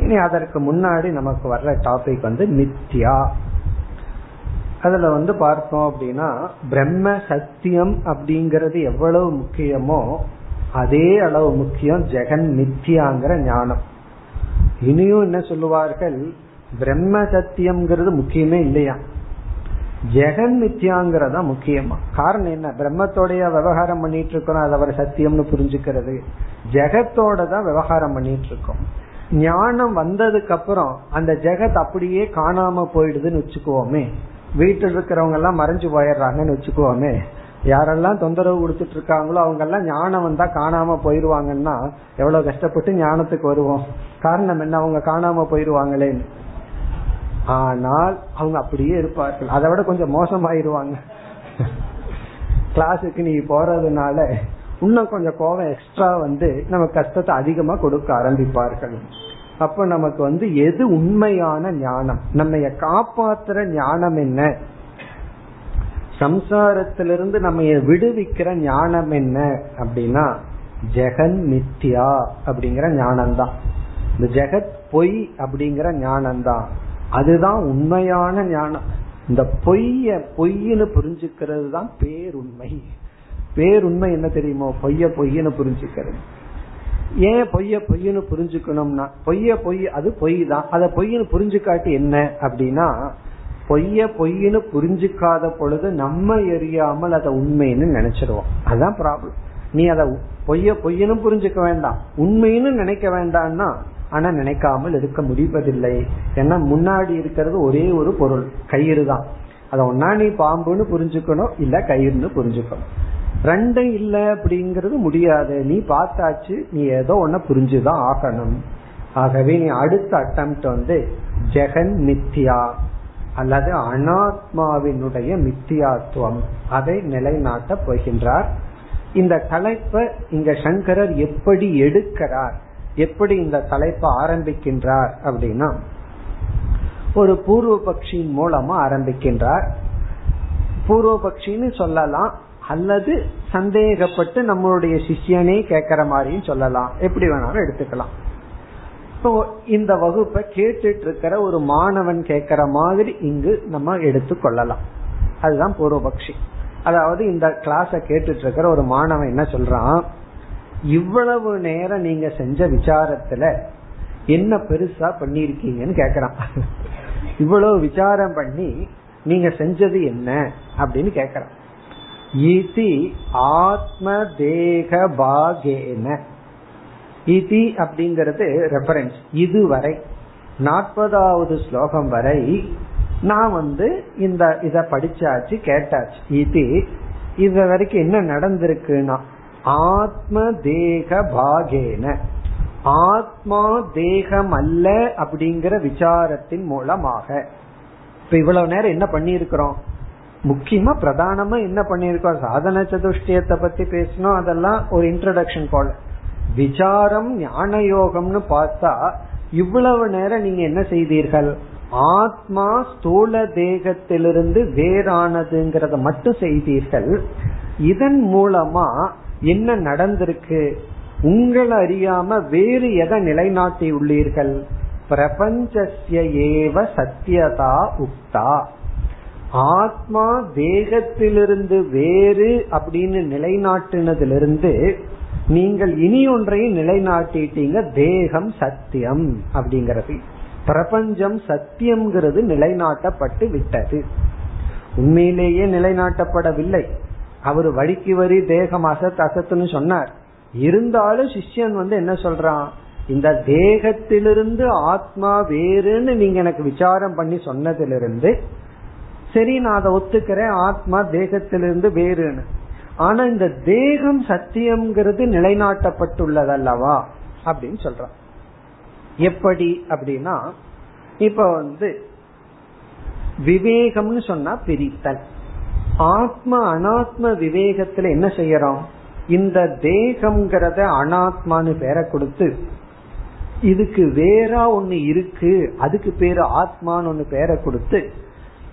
இனி அதற்கு முன்னாடி நமக்கு வர்ற டாபிக் வந்து மித்யா. அதுல வந்து பார்த்தோம் அப்படின்னா பிரம்ம சத்தியம் அப்படிங்கறது எவ்வளவு முக்கியமோ அதே அளவு முக்கியம் ஜெகன் மித்யாங்கிற ஞானம். இனியும் என்ன சொல்லுவார்கள், பிரம்ம சத்தியம்ங்கிறது முக்கியமே இல்லையா, ஜெகன் மித்யாங்கிறதா முக்கியமா. காரணம் என்ன, பிரம்மத்தோடைய விவகாரம் பண்ணிட்டு இருக்கோம், அது அவர் சத்தியம்னு புரிஞ்சுக்கிறது. ஜெகத்தோட தான் விவகாரம் பண்ணிட்டு இருக்கோம். ஞானம் வந்ததுக்கு அப்புறம் அந்த ஜெகத் அப்படியே காணாம போயிடுதுன்னு வச்சுக்குவோமே, வீட்டில் இருக்கிறவங்க எல்லாம் மறைஞ்சு போயிடுறாங்கன்னு வச்சுக்குவோமே, யாரெல்லாம் தொந்தரவு கொடுத்துட்டு இருக்காங்களோ அவங்க எல்லாம் ஞானம் வந்தா காணாம போயிருவாங்கன்னா எவ்வளவு கஷ்டப்பட்டு ஞானத்துக்கு வருவோம். காரணம் என்ன, அவங்க காணாம போயிருவாங்களேன்னு. ஆனால் அவங்க அப்படியே இருப்பார்கள், அதை விட கொஞ்சம் மோசமாயிருவாங்க. கிளாஸுக்கு நீ போறதுனால இன்னும் கொஞ்சம் கோபம் எக்ஸ்ட்ரா வந்து நம்ம கஷ்டத்தை அதிகமா கொடுக்க ஆரம்பிப்பார்கள். அப்ப நமக்கு வந்து எது உண்மையான ஞானம், நம்ம காப்பாத்துற ஞானம் என்ன, சம்சாரத்திலிருந்து நம்ம விடுவிக்கிற ஞானம் என்ன அப்படின்னா ஜெகன் மித்யா அப்படிங்கிற ஞானம்தான். இந்த ஜெகத் பொய் அப்படிங்கிற ஞானம்தான், அதுதான் உண்மையான ஞானம். இந்த பொய்ய பொய்ன்னு புரிஞ்சுக்கிறது தான் பேருண்மை. பேருண்மை என்ன தெரியுமோ, பொய்ய பொய்ன்னு புரிஞ்சுக்கிறது. ஏன் பொய்ய பொய்ன்னு புரிஞ்சுக்கணும்னா, பொய்ய பொய் அது பொய் தான், அதை பொய்ன்னு புரிஞ்சுக்காட்டி என்ன அப்படின்னா பொய்ய பொய்னு புரிஞ்சுக்காத பொழுது நம்ம எரியாமல் அதை உண்மைன்னு நினைச்சிருவோம். அதான் ப்ராப்ளம். நீ அதை பொய்ய பொய்னு புரிஞ்சுக்க வேண்டாம், உண்மைன்னு நினைக்க வேண்டாம்னா ஆனா நினைக்காமல் இருக்க முடிவதில்லை. ஏன்னா முன்னாடி இருக்கிறது ஒரே ஒரு பொருள், கயிறு தான். அதை ஒன்னா நீ பாம்புன்னு புரிஞ்சுக்கணும், இல்ல கயிறுன்னு புரிஞ்சுக்கணும். ரெண்டும் இல்ல அப்படிங்கிறது முடியாது. நீ பார்த்தாச்சு, நீ ஏதோ ஒன்ன புரிஞ்சுதான் ஆகணும். ஆகவே நீ அடுத்த அட்டெம்ப்ட் வந்து ஜெகன் மித்தியா அல்லது அனாத்மாவினுடைய மித்தியாத்துவம், அதை நிலைநாட்ட போகின்றார். இந்த தலைப்பை இங்க சங்கரர் எப்படி எடுக்கிறார், எப்படி இந்த தலைப்பை ஆரம்பிக்கின்றார் அப்படின்னா, ஒரு பூர்வ பக்ஷியின் மூலமா ஆரம்பிக்கின்றார். பூர்வ பக்ஷின்னு சொல்லலாம், அல்லது சந்தேகப்பட்டு நம்மளுடைய சிஷ்யனே கேட்கிற மாதிரியும் சொல்லலாம், எப்படி வேணாலும் எடுத்துக்கலாம். இப்போ இந்த வகுப்பை கேட்டுட்டு இருக்கிற ஒரு மாணவன் கேட்கிற மாதிரி இங்கு நம்ம எடுத்து கொள்ளலாம். அதுதான் பூர்வபக்ஷி. அதாவது இந்த கிளாஸ கேட்டுட்டு இருக்கிற ஒரு மாணவன் என்ன சொல்றான், இவ்வளவு நேரம் நீங்க செஞ்ச விசாரத்துல என்ன பெருசா பண்ணிருக்கீங்கன்னு கேக்குறான். இவ்வளவு விசாரம் பண்ணி நீங்க செஞ்சது என்ன அப்படின்னு கேக்குறான். இதி ஆத்ம தேக பாகேன, இதி அப்படிங்கிறது ரெஃபரன்ஸ். இதுவரை நாற்பதாவது ஸ்லோகம் வரை நான் வந்து இந்த இத படிச்சாச்சு, கேட்டாச்சு. இது இது வரைக்கும் என்ன நடந்திருக்குன்னா ஆத்ம தேக பாகேன, ஆத்மா தேகம் அல்ல அப்படிங்கிற விசாரத்தின் மூலமாக. இப்ப இவ்வளவு நேரம் என்ன பண்ணி இருக்கிறோம், முக்கியமா பிரதானமா என்ன பண்ணிருக்கோம், சாதன சதுஷ்டயத்தை பத்தி பேசணும். அதெல்லாம் ஒரு இன்ட்ரோடக்ஷன் போல. விசாரம் ஞான யோகம்னு பார்த்தா இவ்வளவு நேரம் நீங்க என்ன செய்தீர்கள், ஆத்மா ஸ்தூல தேகத்திலிருந்து வேறானதுங்கிறத மட்டும் செய்தீர்கள். இதன் மூலமா என்ன நடந்திருக்கு, உங்களை அறியாம வேறு எதை நிலைநாட்டி உள்ளீர்கள், பிரபஞ்சஸ்ய ஏவ சத்யதா உக்தா, ஆத்மா தேகத்திலிருந்து வேறு அப்படின்னு நிலைநாட்டினதிலிருந்து நீங்கள் இனி ஒன்றையும் நிலைநாட்டிட்டீங்க. தேகம் சத்தியம் அப்படிங்கிறது, பிரபஞ்சம் சத்தியம்ங்கிறது நிலைநாட்டப்பட்டு விட்டது. உண்மையிலேயே நிலைநாட்டப்படவில்லை. அவர் வழிக்கு வரி தேகம் அசத் அசத்துன்னு சொன்னார். இருந்தாலும் சிஷ்யன் வந்து என்ன சொல்றான், இந்த தேகத்திலிருந்து ஆத்மா வேறுன்னு நீங்க எனக்கு விசாரம் பண்ணி சொன்னதிலிருந்து சரி நான் அதை ஒத்துக்கிறேன், ஆத்மா தேகத்திலிருந்து வேறுன்னு. ஆனா இந்த தேகம் சத்தியம்ங்கிறது நிலைநாட்டப்பட்டுள்ளதல்லவா அப்படின்னு சொல்றான். எப்படி அப்படின்னா, இப்ப வந்து விவேகம்னு சொன்னா பிரித்தல். ஆத்ம அனாத்ம விவேகத்துல என்ன செய்யறோம், இந்த தேகம்ங்கிறத அனாத்மான்னு பேரை கொடுத்து இதுக்கு வேறா ஒண்ணு இருக்கு, அதுக்கு பேரு ஆத்மான்னு ஒண்ணு பேரை கொடுத்து,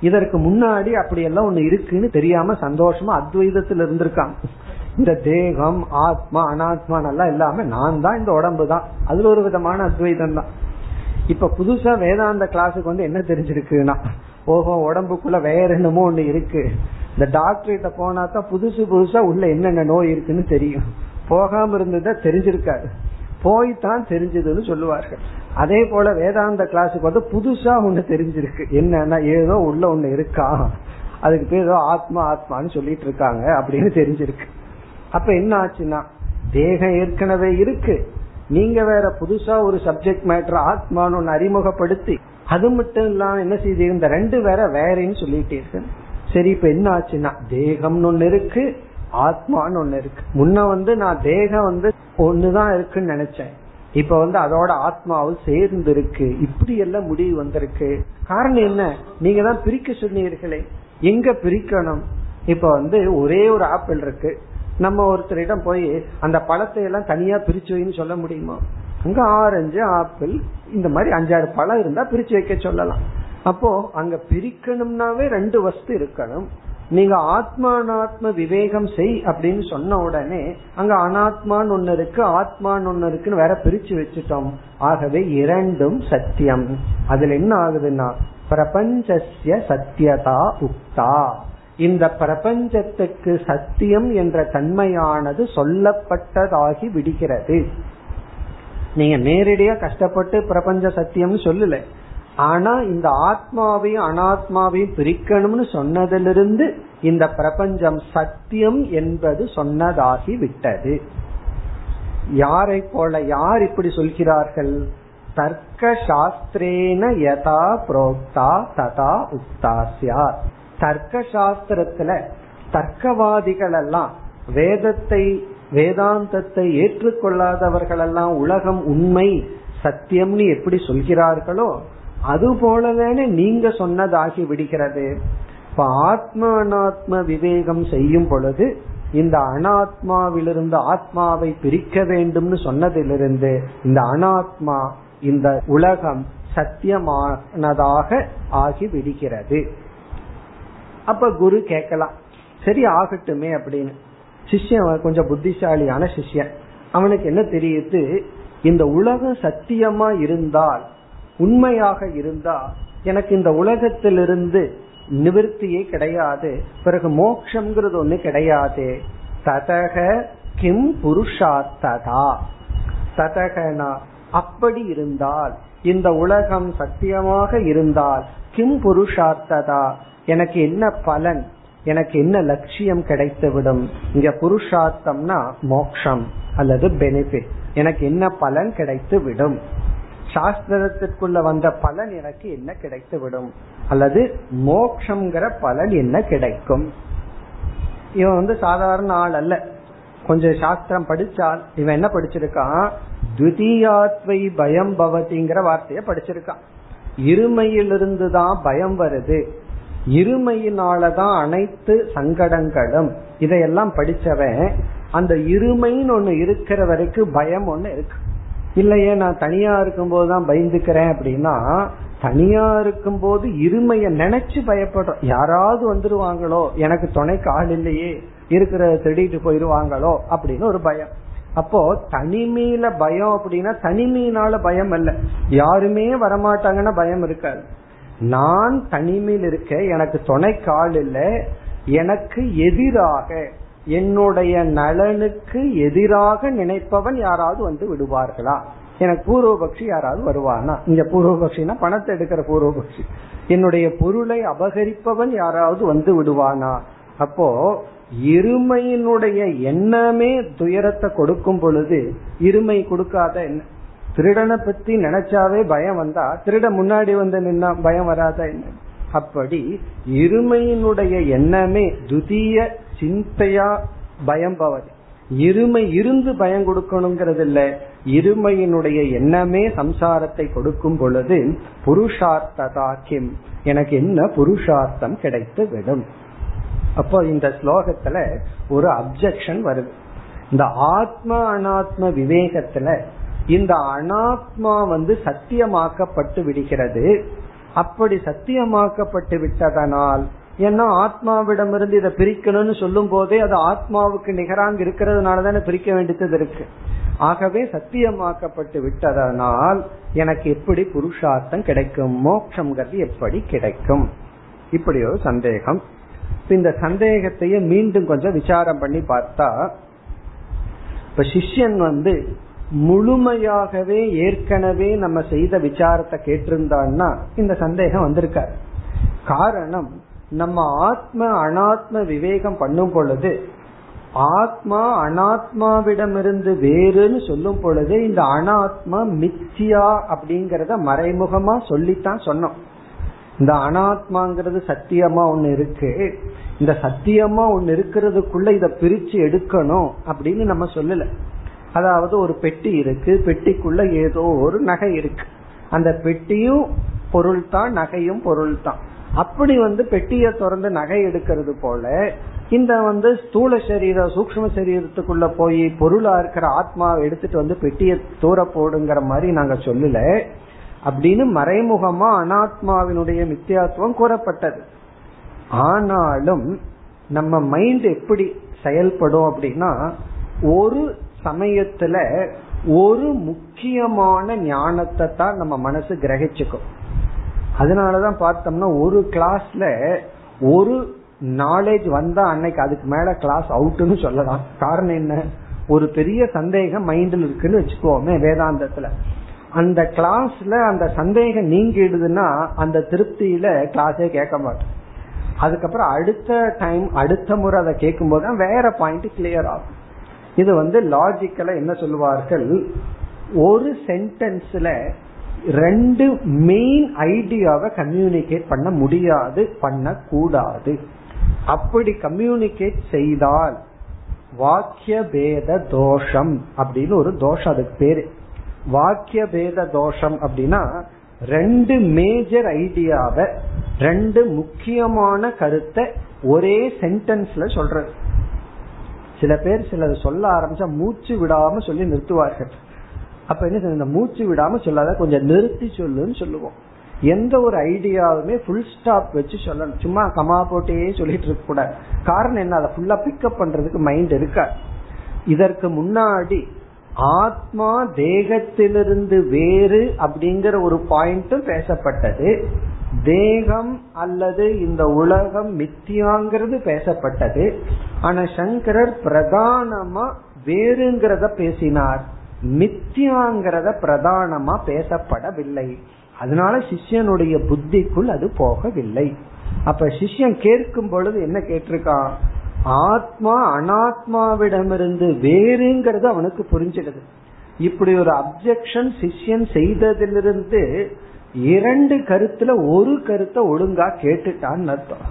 இதற்கு முன்னாடி அப்படியெல்லாம் ஒண்ணு இருக்குன்னு தெரியாம சந்தோஷமா அத்வைதத்துல இருந்திருக்கான். இந்த தேகம் ஆத்மா அனாத்மா எல்லாம் இல்லாம நான் தான் இந்த உடம்பு தான், அதுல ஒரு விதமான அத்வைதம் தான். இப்ப புதுசா வேதாந்த கிளாஸுக்கு வந்து என்ன தெரிஞ்சிருக்குன்னா, ஓஹோ உடம்புக்குள்ள வேற என்னமோ ஒண்ணு இருக்கு. இந்த டாக்டர்கிட்ட போனா தான் புதுசு புதுசா உள்ள என்னென்ன நோய் இருக்குன்னு தெரியும். போகாம இருந்ததா தெரிஞ்சிருக்காரு, போய்தான் தெரிஞ்சதுன்னு சொல்லுவார்கள். அதே போல வேதாந்த கிளாஸுக்கு வந்து புதுசா ஒண்ணு தெரிஞ்சிருக்கு, என்னன்னா ஏதோ உள்ள ஒண்ணு இருக்கா, அதுக்கு பேர் ஏதோ ஆத்மா ஆத்மான்னு சொல்லிட்டு இருக்காங்க அப்படின்னு தெரிஞ்சிருக்கு. அப்ப என்ன ஆச்சுன்னா, தேகம் ஏற்கனவே இருக்கு, நீங்க வேற புதுசா ஒரு சப்ஜெக்ட் மேட்டர் ஆத்மான்னு ஒன்னு அறிமுகப்படுத்தி அது மட்டும் இல்லாம என்ன செய்து இந்த ரெண்டு வேற வேறேன்னு சொல்லிட்டே. சரி இப்ப என்ன ஆச்சுன்னா, தேகம்னு ஒண்ணு இருக்கு, ஆத்மான்னு ஒண்ணு இருக்கு. முன்ன வந்து நான் தேகம் வந்து ஒண்ணுதான் இருக்குன்னு நினைச்சேன், இப்ப வந்து அதோட ஆத்மாவும் சேர்ந்து இருக்கு. இப்படி எல்லாம் முடிவு வந்திருக்கு. காரணம் என்ன, நீங்க தான் பிரிக்க சொன்னீர்களே. எங்க பிரிக்கணும், இப்ப வந்து ஒரே ஒரு ஆப்பிள் இருக்கு, நம்ம ஒருத்தரிடம் போய் அந்த பழத்தை எல்லாம் தனியா பிரிச்சு வைன்னு சொல்ல முடியுமா? அங்க ஆரஞ்சு ஆப்பிள் இந்த மாதிரி அஞ்சாறு பழம் இருந்தா பிரிச்சு வைக்க சொல்லலாம். அப்போ அங்க பிரிக்கணும்னாவே ரெண்டு வஸ்து இருக்கணும். நீங்க ஆத்மா அனாத்ம விவேகம் செய் அப்படின்னு சொன்ன உடனே அங்க அனாத்மான்னு ஒண்ணு இருக்கு, ஆத்மான்னு ஒண்ணு இருக்குன்னு வேற பிரிச்சு வச்சுட்டோம். ஆகவே இரண்டும் சத்தியம். அதுல என்ன ஆகுதுன்னா பிரபஞ்சஸ்ய சத்தியதா உக்தா, இந்த பிரபஞ்சத்துக்கு சத்தியம் என்ற தன்மையானது சொல்லப்பட்டதாகி விடுகிறது. நீங்க நேரடியா கஷ்டப்பட்டு பிரபஞ்ச சத்தியம் சொல்லல, ஆனா இந்த ஆத்மாவையும் அனாத்மாவையும் பிரிக்கணும்னு சொன்னதிலிருந்து இந்த பிரபஞ்சம் சத்தியம் என்பது சொன்னதாகி விட்டது. யாரை போல, யார் இப்படி சொல்கிறார்கள்? தர்க்க சாஸ்திரேன யதா புரோக்தா ததா உக்தாஸ்யாத். தர்க்க சாஸ்திரத்துல தர்க்கவாதிகள் எல்லாம், வேதத்தை வேதாந்தத்தை ஏற்றுக்கொள்ளாதவர்கள் எல்லாம் உலகம் உண்மை சத்தியம்னு எப்படி சொல்கிறார்களோ அது போலதானே நீங்க சொன்னதாகி விடுகிறது. இப்ப ஆத்மா அனாத்ம விவேகம் செய்யும் பொழுது இந்த அனாத்மாவிலிருந்து ஆத்மாவை பிரிக்க வேண்டும்னு சொன்னதிலிருந்து இந்த அனாத்மா, இந்த உலகம் சத்தியமானதாக ஆகி விடுகிறது. அப்ப குரு கேட்கலாம், சரி ஆகட்டுமே அப்படின்னு. சிஷ்யன் கொஞ்சம் புத்திசாலியான சிஷ்யன், அவனுக்கு என்ன தெரியுது, இந்த உலகம் சத்தியமா இருந்தால், உண்மையாக இருந்தா எனக்கு இந்த உலகத்திலிருந்து நிவர்த்தியே கிடையாது, பிறகு மோட்சம்ங்கிறது ஒண்ணு கிடையாது. ததக கிம் புருஷார்த்ததா, ததகனா அப்படி இருந்தால், இந்த உலகம் சத்தியமாக இருந்தால் கிம் புருஷார்த்ததா எனக்கு என்ன பலன், எனக்கு என்ன லட்சியம் கிடைத்துவிடும். இங்க புருஷார்த்தம்னா மோட்சம் அல்லது பெனிஃபிட், எனக்கு என்ன பலன் கிடைத்து விடும், சாஸ்திரத்திற்குள்ள வந்த பலன் எனக்கு என்ன கிடைத்து விடும், அல்லது மோட்சம்ங்கிற பலன் என்ன கிடைக்கும். இவன் வந்து சாதாரண ஆள் அல்ல, கொஞ்சம் சாஸ்திரம் படிச்சால். இவன் என்ன படிச்சிருக்கான், த்விதீயாத்வை பயம் பவதிங்கிற வார்த்தைய படிச்சிருக்கான். இருமையிலிருந்து தான் பயம் வருது, இருமையினாலதான் அனைத்து சங்கடங்களும், இதையெல்லாம் படிச்சவன். அந்த இருமைன்னு ஒண்ணு இருக்கிற வரைக்கும் பயம் ஒண்ணு இருக்கு. இல்லையே நான் தனியா இருக்கும் போதுதான் பயந்துக்கிறேன் அப்படின்னா, தனியா இருக்கும் போது இருமைய நினைச்சு பயப்படுறோம், யாராவது வந்துருவாங்களோ, எனக்கு துணைக்கு ஆள் இல்லையே, இருக்கிற தேடிட்டு போயிருவாங்களோ அப்படின்னு ஒரு பயம். அப்போ தனிமையில பயம் அப்படின்னா தனிமையினால பயம் அல்ல, யாருமே வரமாட்டாங்கன்னா பயம் இருக்காது. நான் தனிமையில் இருக்க, எனக்கு துணைக்கு ஆள் இல்லை, எனக்கு எதிராக, என்னுடைய நலனுக்கு எதிராக நினைப்பவன் யாராவது வந்து விடுவார்களா, எனக்கு பூர்வபக்ஷி யாராவது வருவானா, இந்த பூர்வபக்ஷினா பணத்தை எடுக்கிற பூர்வபக்ஷி, என்னுடைய பொருளை அபகரிப்பவன் யாராவது வந்து விடுவானா. அப்போ இருமையினுடைய எண்ணமே துயரத்தை கொடுக்கும் பொழுது, இருமை கொடுக்காத என்ன, திருடனை பத்தி நினைச்சாவே பயம் வந்தா திருட முன்னாடி வந்து நின்னா பயம் வராத என்ன. அப்படி இருமையினுடைய எண்ணமே துதிய சிந்தையா பயம் பவது, இருமை இருந்து பயம் கொடுக்கணுங்கிறது இல்ல, இருமையினுடைய எண்ணமே சம்சாரத்தை கொடுக்கும் பொழுது புருஷார்த்ததா கிம் எனக்கு என்ன புருஷார்த்தம் கிடைத்து விடும். அப்போ இந்த ஸ்லோகத்துல ஒரு அப்செக்ஷன் வருது. இந்த ஆத்மா அனாத்ம விவேகத்துல இந்த அனாத்மா வந்து சத்தியமாக்கப்பட்டு விடுகிறது. அப்படி சத்தியமாக்கப்பட்டு விட்டதனால், ஏன்னா ஆத்மாவிடமிருந்து இதை பிரிக்கணும்னு சொல்லும் போதே அது ஆத்மாவுக்கு நிகராங்க இருக்கிறதுனாலதானே பிரிக்க வேண்டியது இருக்கு. ஆகவே சத்தியமாக்கப்பட்டு விட்டதனால் எனக்கு எப்படி புருஷார்த்தம் கிடைக்கும், மோட்சம்ங்கிறது எப்படி கிடைக்கும், இப்படி ஒரு சந்தேகம். இந்த சந்தேகத்தையே மீண்டும் கொஞ்சம் விசாரம் பண்ணி பார்த்தா, இப்ப சிஷ்யன் வந்து முழுமையாகவே ஏற்கனவே நம்ம செய்த விசாரத்தை கேட்டிருந்தான்னா இந்த சந்தேகம் வந்திருக்காரு. காரணம், நம்ம ஆத்ம அனாத்ம விவேகம் பண்ணும் பொழுது ஆத்மா அனாத்மாவிடமிருந்து வேறுன்னு சொல்லும் பொழுது இந்த அனாத்மா மித்யா அப்படிங்கறத மறைமுகமா சொல்லித்தான் சொன்னோம். இந்த அனாத்மாங்கிறது சத்தியமா ஒண்ணு இருக்கு, இந்த சத்தியமா ஒண்ணு இருக்கிறதுக்குள்ள இத பிரிச்சு எடுக்கணும் அப்படின்னு நம்ம சொல்லல. அதாவது ஒரு பெட்டி இருக்கு, பெட்டிக்குள்ள ஏதோ ஒரு நகை இருக்கு, அந்த பெட்டியும் பொருள் தான், நகையும் பொருள் தான். அப்படி வந்து பெட்டியை திறந்து நகை எடுக்கிறது போல, இந்த வந்து ஸ்தூல சரீர சூக்ஷ்ம சரீரத்துக்குள்ள போய் பொருளா இருக்கிற ஆத்மாவை எடுத்துட்டு வந்து பெட்டியை தூர போடுங்கிற மாதிரி நாங்க சொல்லல. அப்படின்னு மறைமுகமா அனாத்மாவினுடைய மித்தியாத்துவம் கூறப்பட்டது. ஆனாலும் நம்ம மைண்ட் எப்படி செயல்படும் அப்படின்னா, ஒரு சமயத்துல ஒரு முக்கியமான ஞானத்தை தான் நம்ம மனசு கிரகிச்சுக்கும். அதனாலதான் பார்த்தோம்னா ஒரு கிளாஸ்ல ஒரு நாலேஜ் வந்தா அன்னைக்கு அதுக்கு மேல கிளாஸ் அவுட்னு சொல்லலாம். காரணம் என்ன, ஒரு பெரிய சந்தேகம் மைண்டில் இருக்குன்னு வச்சுக்கோமே வேதாந்தத்துல, அந்த கிளாஸ்ல அந்த சந்தேகம் நீங்கிடுதுன்னா அந்த திருப்தியில கிளாஸே கேட்க மாட்டோம். அதுக்கப்புறம் அடுத்த டைம் அடுத்த முறை அதை கேட்கும் போது வேற பாயிண்ட் கிளியர் ஆகும். இது வந்து லாஜிக்கலா என்ன சொல்லுவார்கள், ஒரு சென்டென்ஸ்ல ரெண்டு மெயின் ஐடியாவை கம்யூனிகேட் பண்ண முடியாது, பண்ண கூடாது. அப்படி கம்யூனிகேட் செய்தால் வாக்கிய பேத தோஷம் அப்படின்னு ஒரு தோஷம், அதுக்கு பேரு வாக்கிய பேத தோஷம். அப்படின்னா ரெண்டு மேஜர் ஐடியாவை, ரெண்டு முக்கியமான கருத்தை ஒரே சென்டென்ஸ்ல சொல்றது. சில பேர் சிலது சொல்ல ஆரம்பிச்சா மூச்சு விடாம சொல்லி நிறுத்துவார்கள். அப்ப என்ன சொல்ல, மூச்சு விடாம சொல்லாத, கொஞ்சம் நிறுத்தி சொல்லுன்னு சொல்லுவோம். எந்த ஒரு ஐடியாவுமே ஃபுல் ஸ்டாப் வச்சு சொல்லணும், சும்மா கமா போட்டே சொல்லிட்டு இருக்க கூடாது. காரணம் என்ன, அதை ஃபுல்லா பிக்கப் பண்றதுக்கு மைண்ட் இருக்காது. இதற்கு முன்னாடி ஆத்மா தேகத்திலிருந்து வேறு அப்படிங்கிற ஒரு பாயிண்டும் பேசப்பட்டது, தேகம் அல்லது இந்த உலகம் மித்தியாங்கிறது பேசப்பட்டது. ஆனா சங்கரர் பிரதானமா வேறுங்கிறத பேசினார், மித்தியாங்கிறத பிரதானமா பேசப்படவில்லை. அதனால சிஷ்யனுடைய புத்திக்குள் அது போகவில்லை. அப்ப சிஷ்யன் கேட்கும் பொழுது என்ன கேட்டிருக்கான், ஆத்மா அனாத்மாவிடமிருந்து வேறுங்கிறது அவனுக்கு புரிஞ்சிடுது. இப்படி ஒரு அப்செக்ஷன் சிஷ்யன் செய்ததிலிருந்து இரண்டு கருத்துல ஒரு கருத்தை ஒழுங்கா கேட்டுட்டான்னு அர்த்தம்.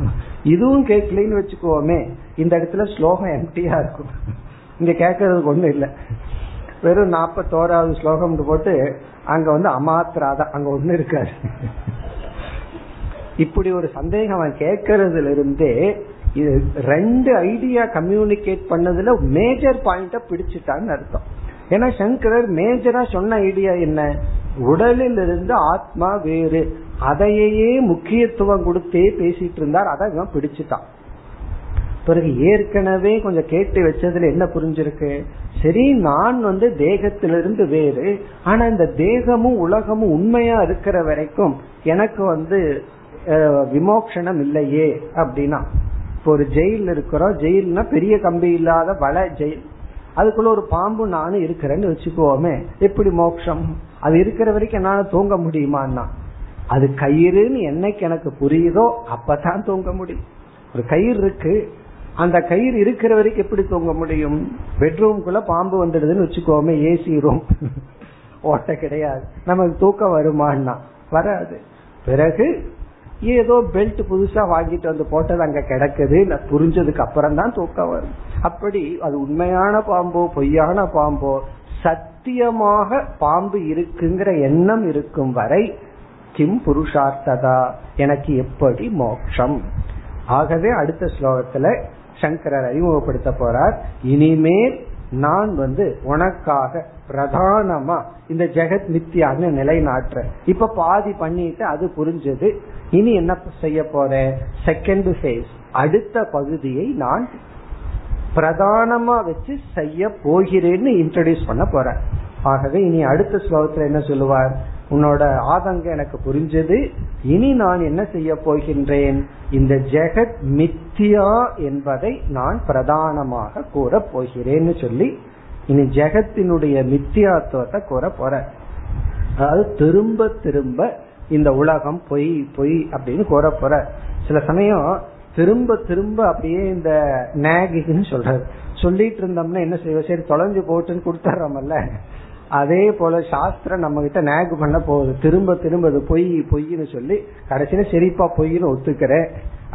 இதுவும் கேட்கலன்னு வச்சுக்கோமே, இந்த இடத்துல ஸ்லோகம் எம்டியா இருக்கும், இங்க கேட்கறதுக்கு ஒண்ணும் இல்லை. வெறும் நாப்பத்தோராவது ஸ்லோகம் போட்டு அங்க வந்து அமாத்ராதான், அங்க ஒண்ணு இருக்காரு. இப்படி ஒரு சந்தேகம் அவன் கேட்கறதுல இருந்தே ரெண்டு ஐடியா கம்யூனிகேட் பண்ணதுல மேஜர் பாயிண்ட பிடிச்சிட்டான்னு அர்த்தம். ஏன்னா சங்கரர் மேஜரா சொன்ன ஐடியா என்ன, உடலில் இருந்து ஆத்மா வேறு, அதையே முக்கியத்துவம் கொடுத்தே பேசிட்டு இருந்தார். அதை இவன் பிடிச்சிட்டான். பிறகு ஏற்கனவே கொஞ்சம் கேட்டு வச்சதுல என்ன புரிஞ்சிருக்கு, சரி நான் வந்து தேகத்திலிருந்து வேறு, ஆனா இந்த தேகமும் உலகமும் உண்மையா இருக்கிற வரைக்கும் எனக்கு வந்து விமோக்ஷனம் இல்லையே. அப்படின்னா இப்போ ஒரு ஜெயில் இருக்கிறோம், ஜெயில்னா பெரிய கம்பி இல்லாத வலை ஜெயில், அதுக்குள்ள ஒரு பாம்பு நானும் இருக்கிறேன்னு வச்சுக்கோமே, எப்படி மோட்சம்? அது இருக்கிற வரைக்கும் என்னால தூங்க முடியுமான்னா, அது கயிறுன்னு என்னைக்கு எனக்கு புரியுதோ அப்பதான் தூங்க முடியும். ஒரு கயிறு இருக்கு, அந்த கயிறு இருக்கிற வரைக்கும் எப்படி தூங்க முடியும்? பெட்ரூம்குள்ள பாம்பு வந்துடுதுன்னு வச்சுக்கோமே, ஏசி ரூம் ஓட்ட கிடையாது, நமக்கு தூக்கம் வருமானா வராது. பிறகு ஏதோ பெல்ட் புதுசா வாங்கிட்டு வந்து போட்டது அங்க கிடக்குது, புரிஞ்சதுக்கு அப்புறம் தான் தூக்கம் வரும். அப்படி அது உண்மையான பாம்போ பொய்யான பாம்போ, சத்தியமாக பாம்பு இருக்குங்கிற எண்ணம் இருக்கும் வரை கிம் புருஷார்த்ததா, எனக்கு எப்படி மோட்சம்? ஆகவே அடுத்த ஸ்லோகத்துல சங்கரர் அறிமுகப்படுத்த போறார், இனிமேல் நான் வந்து உனக்காக பிரதானமா இந்த ஜெகத் மித்தியான்னு நிலைநாட்டுற. இப்ப பாதி பண்ணிட்டு அது புரிஞ்சது, இனி என்ன செய்ய போற, செகண்ட் ஃபேஸ் அடுத்த பகுதியை நான் பிரதானமா வச்சு செய்ய போகிறேன்னு இன்ட்ரோடியூஸ் பண்ண போறேன். ஆகவே இனி அடுத்த ஸ்லோகத்துல என்ன சொல்லுவார், உன்னோட ஆதங்கம் எனக்கு புரிஞ்சது, இனி நான் என்ன செய்ய போகின்றேன், இந்த ஜெகத் மித்தியா என்பதை நான் பிரதானமாக கூற போகிறேன்னு சொல்லி இனி ஜெகத்தினுடைய மித்தியாத்துவத்தை கூற போற. அதாவது திரும்ப திரும்ப இந்த உலகம் பொய் பொய் அப்படின்னு கூற போற. சில சமயம் திரும்ப திரும்ப அப்படியே இந்த நாகின்னு சொல்றாரு, சொல்லிட்டு இருந்தோம்னா என்ன செய்வோம், சரி தொலைஞ்சு போட்டுன்னு கொடுத்துட்றோம்ல. அதே போல சாஸ்திரம் நம்ம கிட்ட நாக் பண்ண போகுது, திரும்ப திரும்ப அது பொய் பொய்ன்னு சொல்லி கடைசியில சரிப்பா பொய்ன்னு ஒத்துக்கிற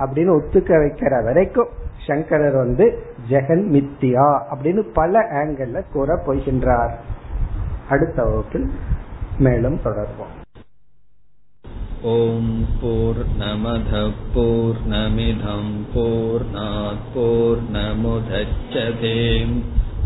அப்படின்னு ஒத்துக்க வைக்கிற வரைக்கும் சங்கரர் வந்து ஜெகன் மித்தியா அப்படின்னு பல ஆங்கிள் கூற போகின்றார். அடுத்த வகுப்பில் மேலும் தொடர்வோம். ஓம் பூர்ணமத பூர்ணமிதம் பூர்ணாத் பூர்ணமுதச்யதே